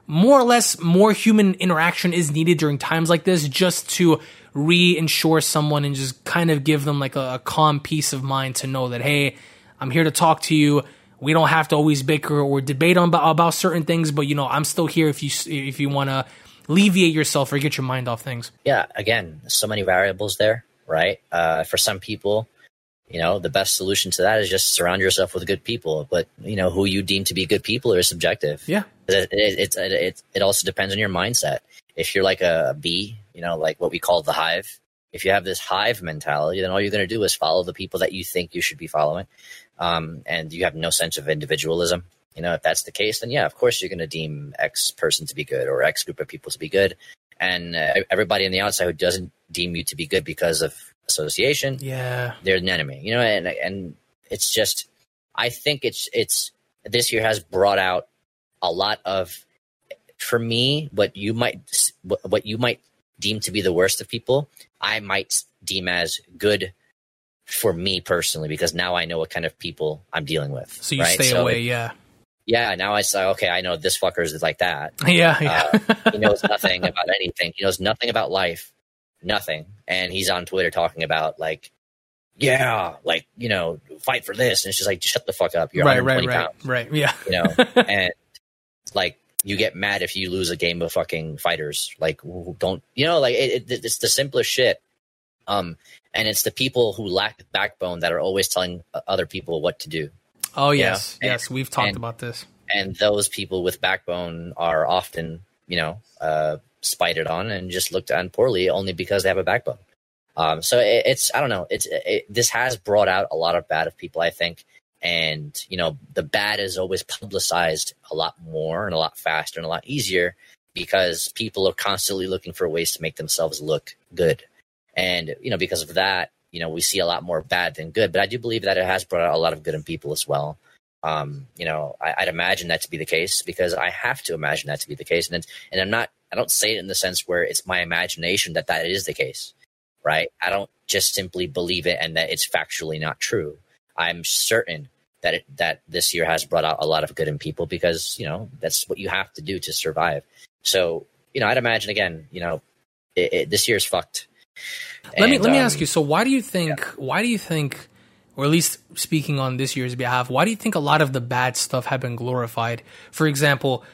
more or less more human interaction is needed during times like this just to reassure someone and just kind of give them like a calm peace of mind to know that, hey, I'm here to talk to you. We don't have to always bicker or debate about certain things, but I'm still here if you want to alleviate yourself or get your mind off things. Yeah. Again, so many variables there, right? For some people, the best solution to that is just surround yourself with good people. But, who you deem to be good people is subjective. Yeah. It also depends on your mindset. If you're like a bee, like what we call the hive, if you have this hive mentality, then all you're going to do is follow the people that you think you should be following. And you have no sense of individualism. If that's the case, then yeah, of course you're going to deem X person to be good or X group of people to be good. And everybody on the outside who doesn't deem you to be good because of association, they're an enemy, and it's just I think it's this year has brought out a lot of, for me, what you might deem to be the worst of people, I might deem as good for me personally, because now I know what kind of people I'm dealing with. So you stay away. Now I say, okay, I know this fucker is like that. He knows nothing about anything. He knows nothing about life. Nothing. And he's on Twitter talking about fight for this. And it's just like, shut the fuck up. You're 120 pounds. Right. Yeah. And like, you get mad if you lose a game of fucking fighters. Like, don't, it's the simplest shit. And it's the people who lack the backbone that are always telling other people what to do. Oh, yes. Yes. We've talked about this. And those people with backbone are often, spited on and just looked on poorly only because they have a backbone. So it's, I don't know. This has brought out a lot of bad of people, I think. And, you know, the bad is always publicized a lot more and a lot faster and a lot easier because people are constantly looking for ways to make themselves look good. And, you know, because of that, you know, we see a lot more bad than good. But I do believe that it has brought out a lot of good in people as well. You know, I'd imagine that to be the case because I have to imagine that to be the case. And I'm not, I don't say it in the sense where it's my imagination that that is the case, right? I don't just simply believe it and that it's factually not true. I'm certain that this year has brought out a lot of good in people because, you know, that's what you have to do to survive. So, you know, I'd imagine, again, you know, this year's fucked. Let me ask you. So why do you think? Yeah. Why do you think, or at least speaking on this year's behalf, why do you think a lot of the bad stuff have been glorified? For example,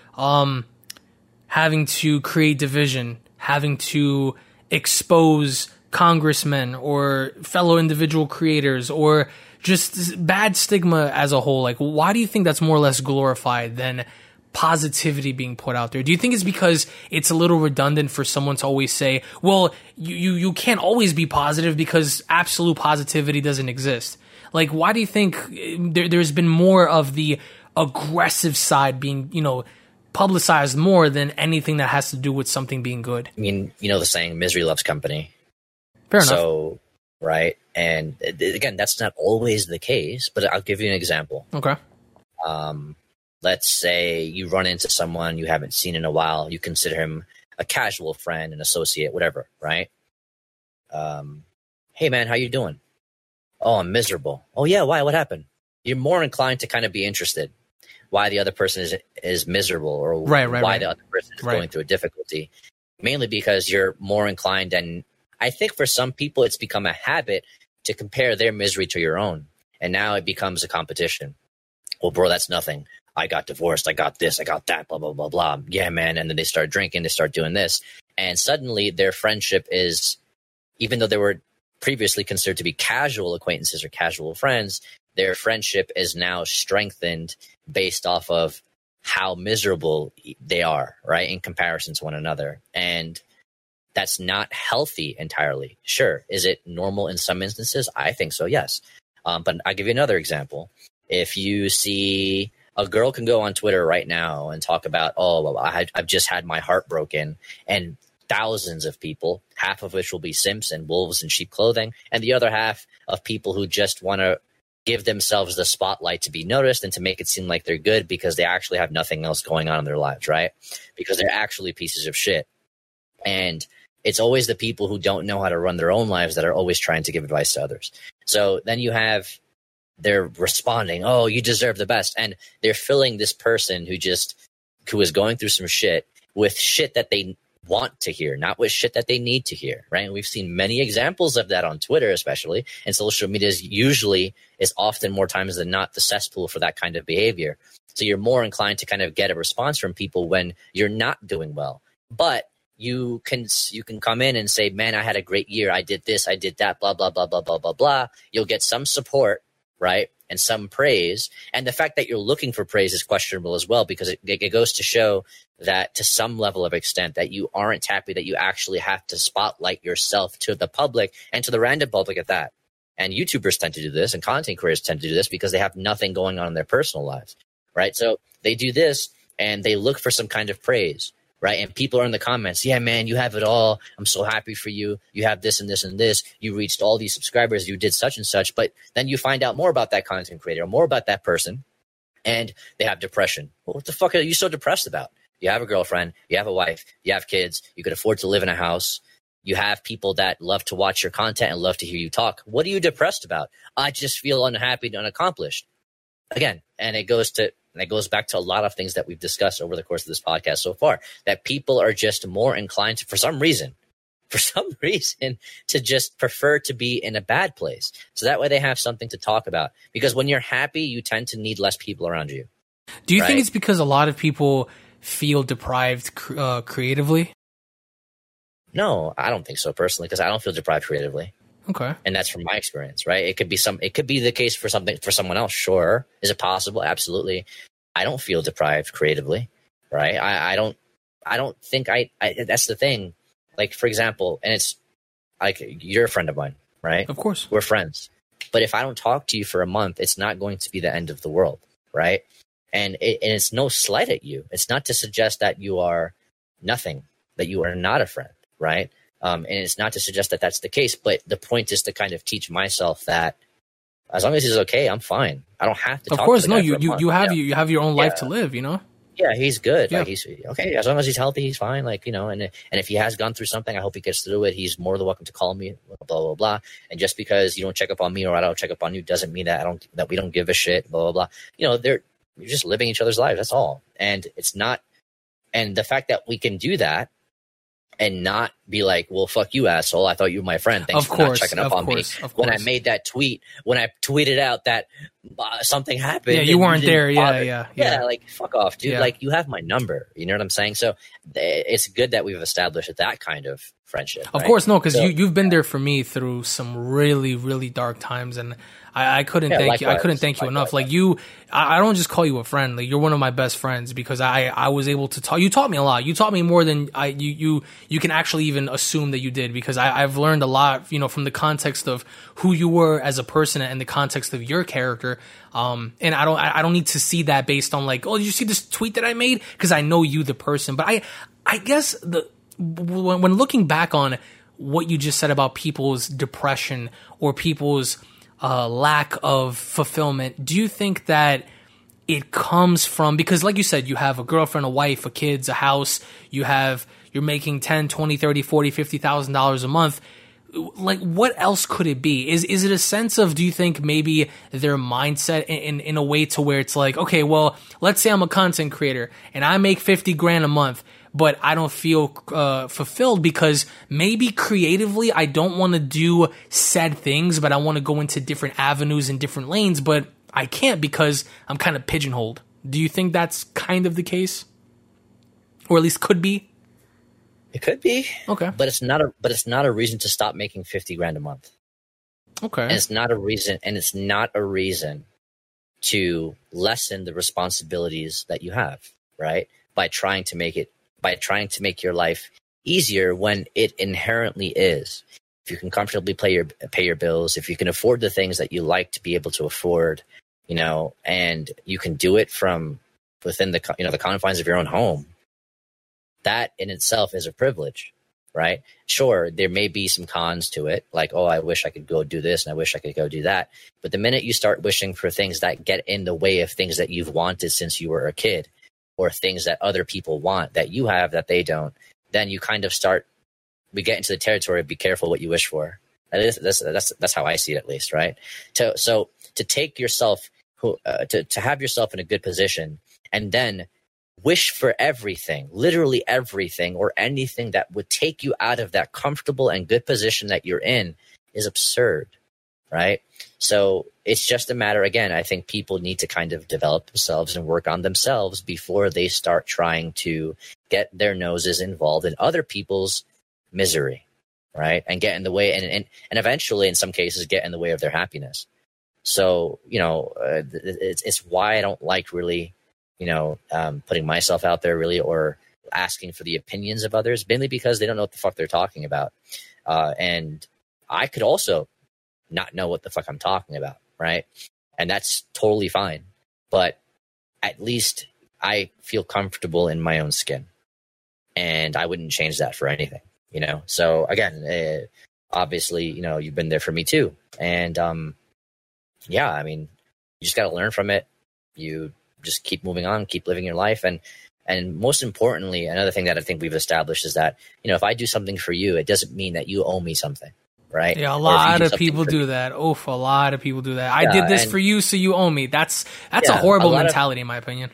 having to create division, having to expose congressmen or fellow individual creators, or just bad stigma as a whole. Like, why do you think that's more or less glorified than positivity being put out there? Do you think it's because it's a little redundant for someone to always say, well, you can't always be positive because absolute positivity doesn't exist? Like, why do you think there's been more of the aggressive side being, you know, publicized more than anything that has to do with something being good? I mean, you know the saying, misery loves company. Fair enough. So, right. And again, that's not always the case, but I'll give you an example. Okay. Let's say you run into someone you haven't seen in a while. You consider him a casual friend, an associate, whatever, right? Hey, man, how you doing? Oh, I'm miserable. Oh, yeah, why? What happened? You're more inclined to kind of be interested why the other person is miserable, or why the other person is going through a difficulty, mainly because you're more inclined. And I think for some people it's become a habit to compare their misery to your own, and now it becomes a competition. Well, bro, that's nothing. I got divorced. I got this. I got that. Blah, blah, blah, blah. Yeah, man. And then they start drinking. They start doing this. And suddenly their friendship is, even though they were previously considered to be casual acquaintances or casual friends, their friendship is now strengthened based off of how miserable they are, right, in comparison to one another. And that's not healthy entirely. Sure. Is it normal in some instances? I think so, yes. But I'll give you another example. If you see... a girl can go on Twitter right now and talk about, oh, I've just had my heart broken. And thousands of people, half of which will be simps and wolves in sheep clothing, and the other half of people who just want to give themselves the spotlight to be noticed and to make it seem like they're good because they actually have nothing else going on in their lives, right? Because they're actually pieces of shit. And it's always the people who don't know how to run their own lives that are always trying to give advice to others. So then you have... they're responding, oh, you deserve the best. And they're filling this person who is going through some shit with shit that they want to hear, not with shit that they need to hear, right? And we've seen many examples of that on Twitter, especially. And social media is often more times than not the cesspool for that kind of behavior. So you're more inclined to kind of get a response from people when you're not doing well. But you can come in and say, man, I had a great year. I did this, I did that, blah, blah, blah, blah, blah, blah, blah. You'll get some support, right? And some praise. And the fact that you're looking for praise is questionable as well, because it goes to show that to some level of extent that you aren't happy, that you actually have to spotlight yourself to the public and to the random public at that. And YouTubers tend to do this, and content creators tend to do this because they have nothing going on in their personal lives, right? So they do this and they look for some kind of praise, right? And people are in the comments, yeah, man, you have it all. I'm so happy for you. You have this and this and this. You reached all these subscribers. You did such and such. But then you find out more about that content creator, more about that person, and they have depression. Well, what the fuck are you so depressed about? You have a girlfriend. You have a wife. You have kids. You could afford to live in a house. You have people that love to watch your content and love to hear you talk. What are you depressed about? I just feel unhappy and unaccomplished. Again, and it goes back to a lot of things that we've discussed over the course of this podcast so far, that people are just more inclined to, for some reason, to just prefer to be in a bad place. So that way they have something to talk about, because when you're happy, you tend to need less people around you. Do you think it's because a lot of people feel deprived creatively? No, I don't think so personally, because I don't feel deprived creatively. Okay. And that's from my experience, right? It could be the case for someone else. Sure. Is it possible? Absolutely. I don't feel deprived creatively, right? I don't think that's the thing. Like, for example, and it's like, you're a friend of mine, right? Of course. We're friends. But if I don't talk to you for a month, it's not going to be the end of the world, right? And it's no slight at you. It's not to suggest that you are nothing, that you are not a friend, right? And it's not to suggest that that's the case. But the point is to kind of teach myself that as long as he's okay, I'm fine. I don't have to talk to him. Of course, no, you have your own life to live, you know? Yeah, he's good. Yeah. Like he's okay. As long as he's healthy, he's fine. Like, you know, and if he has gone through something, I hope he gets through it. He's more than welcome to call me, blah, blah, blah. And just because you don't check up on me or I don't check up on you doesn't mean that that we don't give a shit, blah, blah, blah. You know, you're just living each other's lives. That's all. And it's not, and the fact that we can do that and not be like, well, fuck you, asshole. I thought you were my friend. Thanks for not checking up on me. When I made that tweet, when I tweeted out that something happened. Yeah, you weren't there. Yeah, like, fuck off, dude. Yeah. Like, you have my number. You know what I'm saying? So it's good that we've established that kind of friendship. Of course, no, because you've been there for me through some really, really dark times. And I couldn't thank you. I couldn't thank you enough. Like, I don't just call you a friend. Like, you're one of my best friends because I was able to talk. You taught me a lot. You taught me more than you can actually even assume that you did, because I've learned a lot, you know, from the context of who you were as a person and the context of your character. And I don't need to see that based on like, oh, did you see this tweet that I made? Because I know you, the person. But I guess when looking back on what you just said about people's depression or people's lack of fulfillment, do you think that it comes from, because like you said, you have a girlfriend, a wife, a kids, a house, you're making $10, $20, $30, $40, $50,000 a month. Like, what else could it be? Is it a sense of, do you think maybe their mindset in a way to where it's like, okay, well, let's say I'm a content creator and I make $50,000 a month, but I don't feel fulfilled because maybe creatively I don't want to do sad things, but I want to go into different avenues and different lanes, but I can't because I'm kind of pigeonholed. Do you think that's kind of the case? Or at least could be? It could be. Okay. But it's not a reason to stop making $50,000 a month. Okay. And it's not a reason to lessen the responsibilities that you have, right? By trying to make your life easier when it inherently is. If you can comfortably pay your bills, if you can afford the things that you like to be able to afford, you know, and you can do it from within the confines of your own home, that in itself is a privilege, right? Sure, there may be some cons to it, like, oh, I wish I could go do this and I wish I could go do that. But the minute you start wishing for things that get in the way of things that you've wanted since you were a kid, or things that other people want that you have that they don't, then you kind of we get into the territory of be careful what you wish for. That's how I see it, at least, right? So to take yourself, to have yourself in a good position and then wish for everything, literally everything or anything that would take you out of that comfortable and good position that you're in is absurd, right? So it's just a matter, again, I think people need to kind of develop themselves and work on themselves before they start trying to get their noses involved in other people's misery, right? And get in the way and eventually, in some cases, get in the way of their happiness. So, you know, it's why I don't like really, you know, putting myself out there really or asking for the opinions of others, mainly because they don't know what the fuck they're talking about. And I could also not know what the fuck I'm talking about, right? And that's totally fine. But at least I feel comfortable in my own skin. And I wouldn't change that for anything, you know? So again, obviously, you know, you've been there for me too. And yeah, I mean, you just got to learn from it. You just keep moving on, keep living your life. And most importantly, another thing that I think we've established is that, you know, if I do something for you, it doesn't mean that you owe me something. Right? Yeah, a lot of people do that. I did this for you, so you owe me. That's a horrible mentality, in my opinion.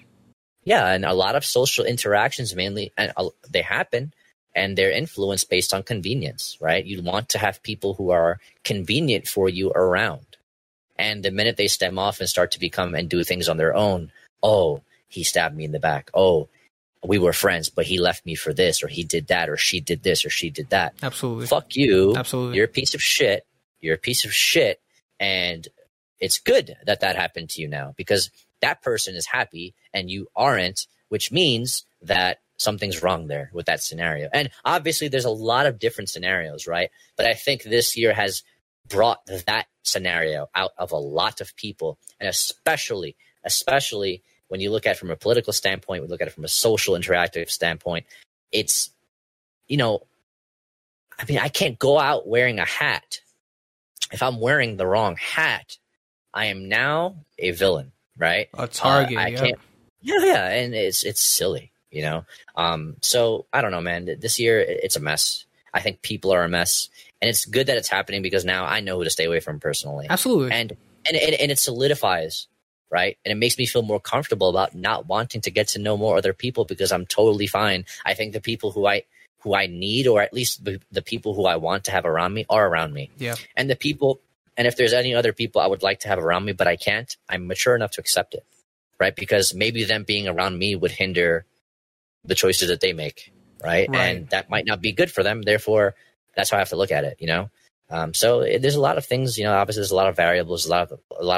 Yeah, and a lot of social interactions mainly, and they happen, and they're influenced based on convenience, right? You want to have people who are convenient for you around. And the minute they stem off and start to become and do things on their own, oh, he stabbed me in the back. Oh, we were friends, but he left me for this, or he did that, or she did this, or she did that. Absolutely. Fuck you. Absolutely. You're a piece of shit. And it's good that that happened to you now, because that person is happy and you aren't, which means that something's wrong there with that scenario. And obviously there's a lot of different scenarios, right? But I think this year has brought that scenario out of a lot of people, and especially when you look at it from a political standpoint, we look at it from a social interactive standpoint. It's, you know, I mean, I can't go out wearing a hat. If I'm wearing the wrong hat, I am now a villain, right? A target. Yeah, and it's silly, you know. So I don't know, man. This year, it's a mess. I think people are a mess, and it's good that it's happening because now I know who to stay away from personally. Absolutely, and it solidifies. Right. And it makes me feel more comfortable about not wanting to get to know more other people because I'm totally fine. I think the people who I need, or at least the people who I want to have around me, are around me. Yeah. And the people, and if there's any other people I would like to have around me, but I can't, I'm mature enough to accept it. Right. Because maybe them being around me would hinder the choices that they make. Right. And that might not be good for them. Therefore, that's how I have to look at it, you know? So there's a lot of things, you know, obviously there's a lot of variables, a lot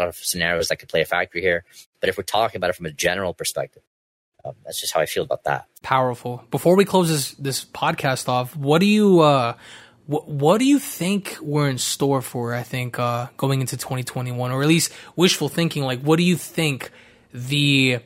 of scenarios that could play a factor here. But if we're talking about it from a general perspective, that's just how I feel about that. Powerful. Before we close this podcast off, what do you think we're in store for? I think going into 2021, or at least wishful thinking, like what do you think the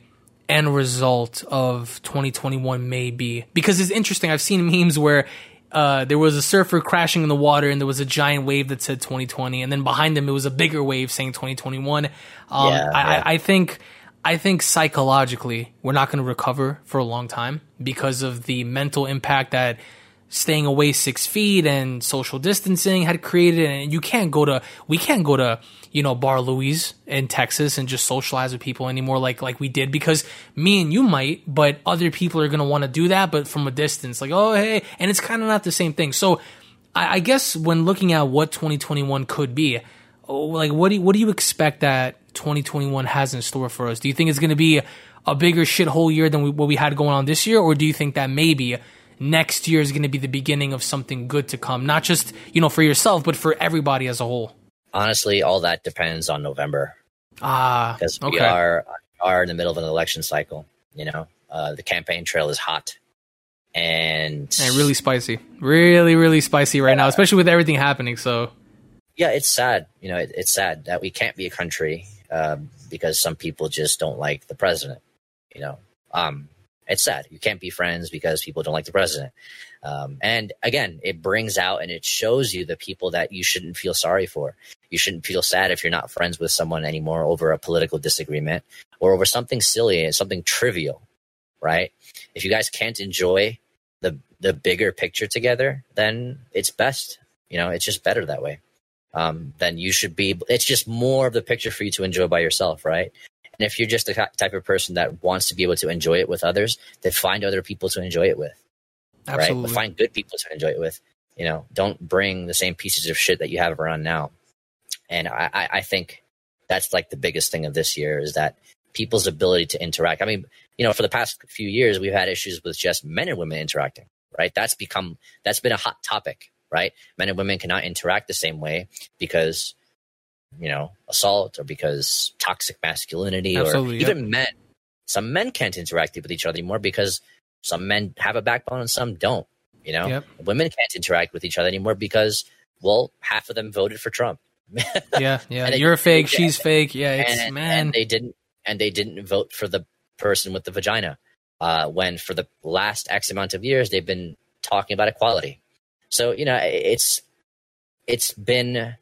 end result of 2021 may be? Because it's interesting. I've seen memes where there was a surfer crashing in the water and there was a giant wave that said 2020, and then behind them it was a bigger wave saying 2021. I think psychologically we're not going to recover for a long time because of the mental impact that staying away 6 feet and social distancing had created. And we can't go to, you know, Bar Louie's in Texas and just socialize with people anymore like we did, because me and you might, but other people are going to want to do that, but from a distance, like, oh, hey, and it's kind of not the same thing. So I guess when looking at what 2021 could be, like, what do you expect that 2021 has in store for us? Do you think it's going to be a bigger shithole year than what we had going on this year? Or do you think that maybe next year is going to be the beginning of something good to come, not just, you know, for yourself, but for everybody as a whole? Honestly, all that depends on November. Because we are in the middle of an election cycle. You know, the campaign trail is hot and really spicy, really, really spicy right now, especially with everything happening. So, yeah, it's sad. You know, it's sad that we can't be a country because some people just don't like the president. You know, it's sad. You can't be friends because people don't like the president. And again, it brings out and it shows you the people that you shouldn't feel sorry for. You shouldn't feel sad if you're not friends with someone anymore over a political disagreement or over something silly and something trivial, right? If you guys can't enjoy the bigger picture together, then it's best. You know, it's just better that way. Then you should be – it's just more of the picture for you to enjoy by yourself, right? And if you're just the type of person that wants to be able to enjoy it with others, then find other people to enjoy it with. Absolutely. Right? But find good people to enjoy it with. You know, don't bring the same pieces of shit that you have around now. And I think that's like the biggest thing of this year is that people's ability to interact. I mean, you know, for the past few years, we've had issues with just men and women interacting, right? That's been a hot topic, right? Men and women cannot interact the same way because, you know, assault or because toxic masculinity. Absolutely, or even men. Some men can't interact with each other anymore because some men have a backbone and some don't, you know. Yep. Women can't interact with each other anymore because, well, half of them voted for Trump. Yeah. You're fake. She's fake. Yeah. And they didn't vote for the person with the vagina when for the last X amount of years, they've been talking about equality. So, you know, it's been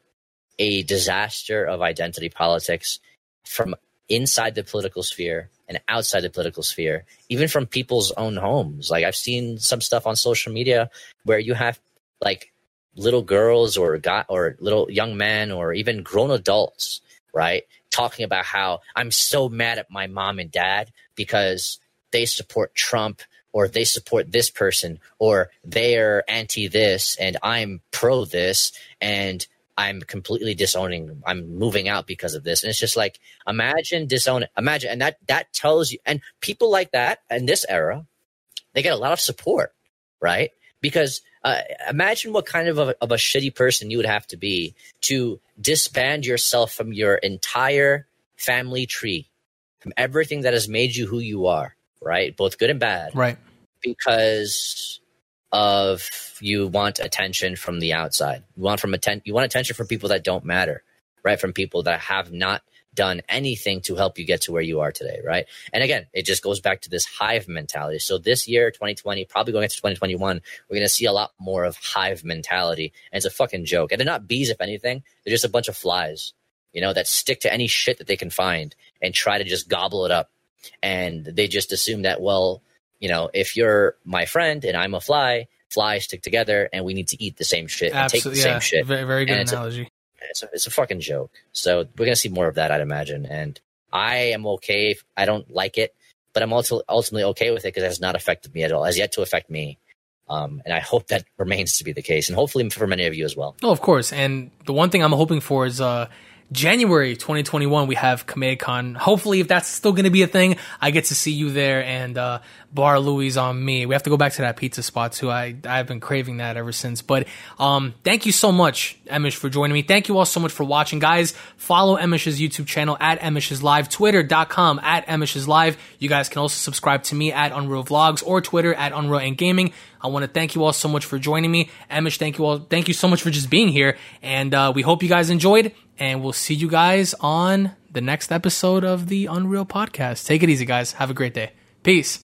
a disaster of identity politics from inside the political sphere and outside the political sphere, even from people's own homes. Like I've seen some stuff on social media where you have like little girls or little young men or even grown adults, right, talking about how I'm so mad at my mom and dad because they support Trump or they support this person or they're anti this and I'm pro this and I'm completely disowning. I'm moving out because of this. And it's just like, imagine disown. Imagine. And that tells you, and people like that in this era, they get a lot of support, right? Because imagine what kind of a shitty person you would have to be to disband yourself from your entire family tree, from everything that has made you who you are, right? Both good and bad. Right. Because of you want attention from the outside. You want attention from people that don't matter, right? From people that have not done anything to help you get to where you are today, right? And again, it just goes back to this hive mentality. So this year, 2020, probably going into 2021, we're going to see a lot more of hive mentality. And it's a fucking joke. And they're not bees, if anything. They're just a bunch of flies, you know, that stick to any shit that they can find and try to just gobble it up. And they just assume that, well, you know, if you're my friend and I'm a fly, flies stick together and we need to eat the same shit and take the same shit. Very, very good analogy. It's a fucking joke. So we're going to see more of that, I'd imagine. And I am okay. I don't like it, but I'm also ultimately okay with it because it has not affected me at all. It has yet to affect me. And I hope that remains to be the case. And hopefully for many of you as well. Oh, of course. And the one thing I'm hoping for is January 2021, we have KameCon. Hopefully, if that's still going to be a thing, I get to see you there and Bar Louie's on me. We have to go back to that pizza spot, too. I've been craving that ever since. But thank you so much, Emish, for joining me. Thank you all so much for watching. Guys, follow Emish's YouTube channel at Emish's Live, Twitter.com at Emish's Live. You guys can also subscribe to me at Unreal Vlogs or Twitter at Unreal and Gaming. I want to thank you all so much for joining me. Emish, thank you all. Thank you so much for just being here. And we hope you guys enjoyed. And we'll see you guys on the next episode of the Unreal Podcast. Take it easy, guys. Have a great day. Peace.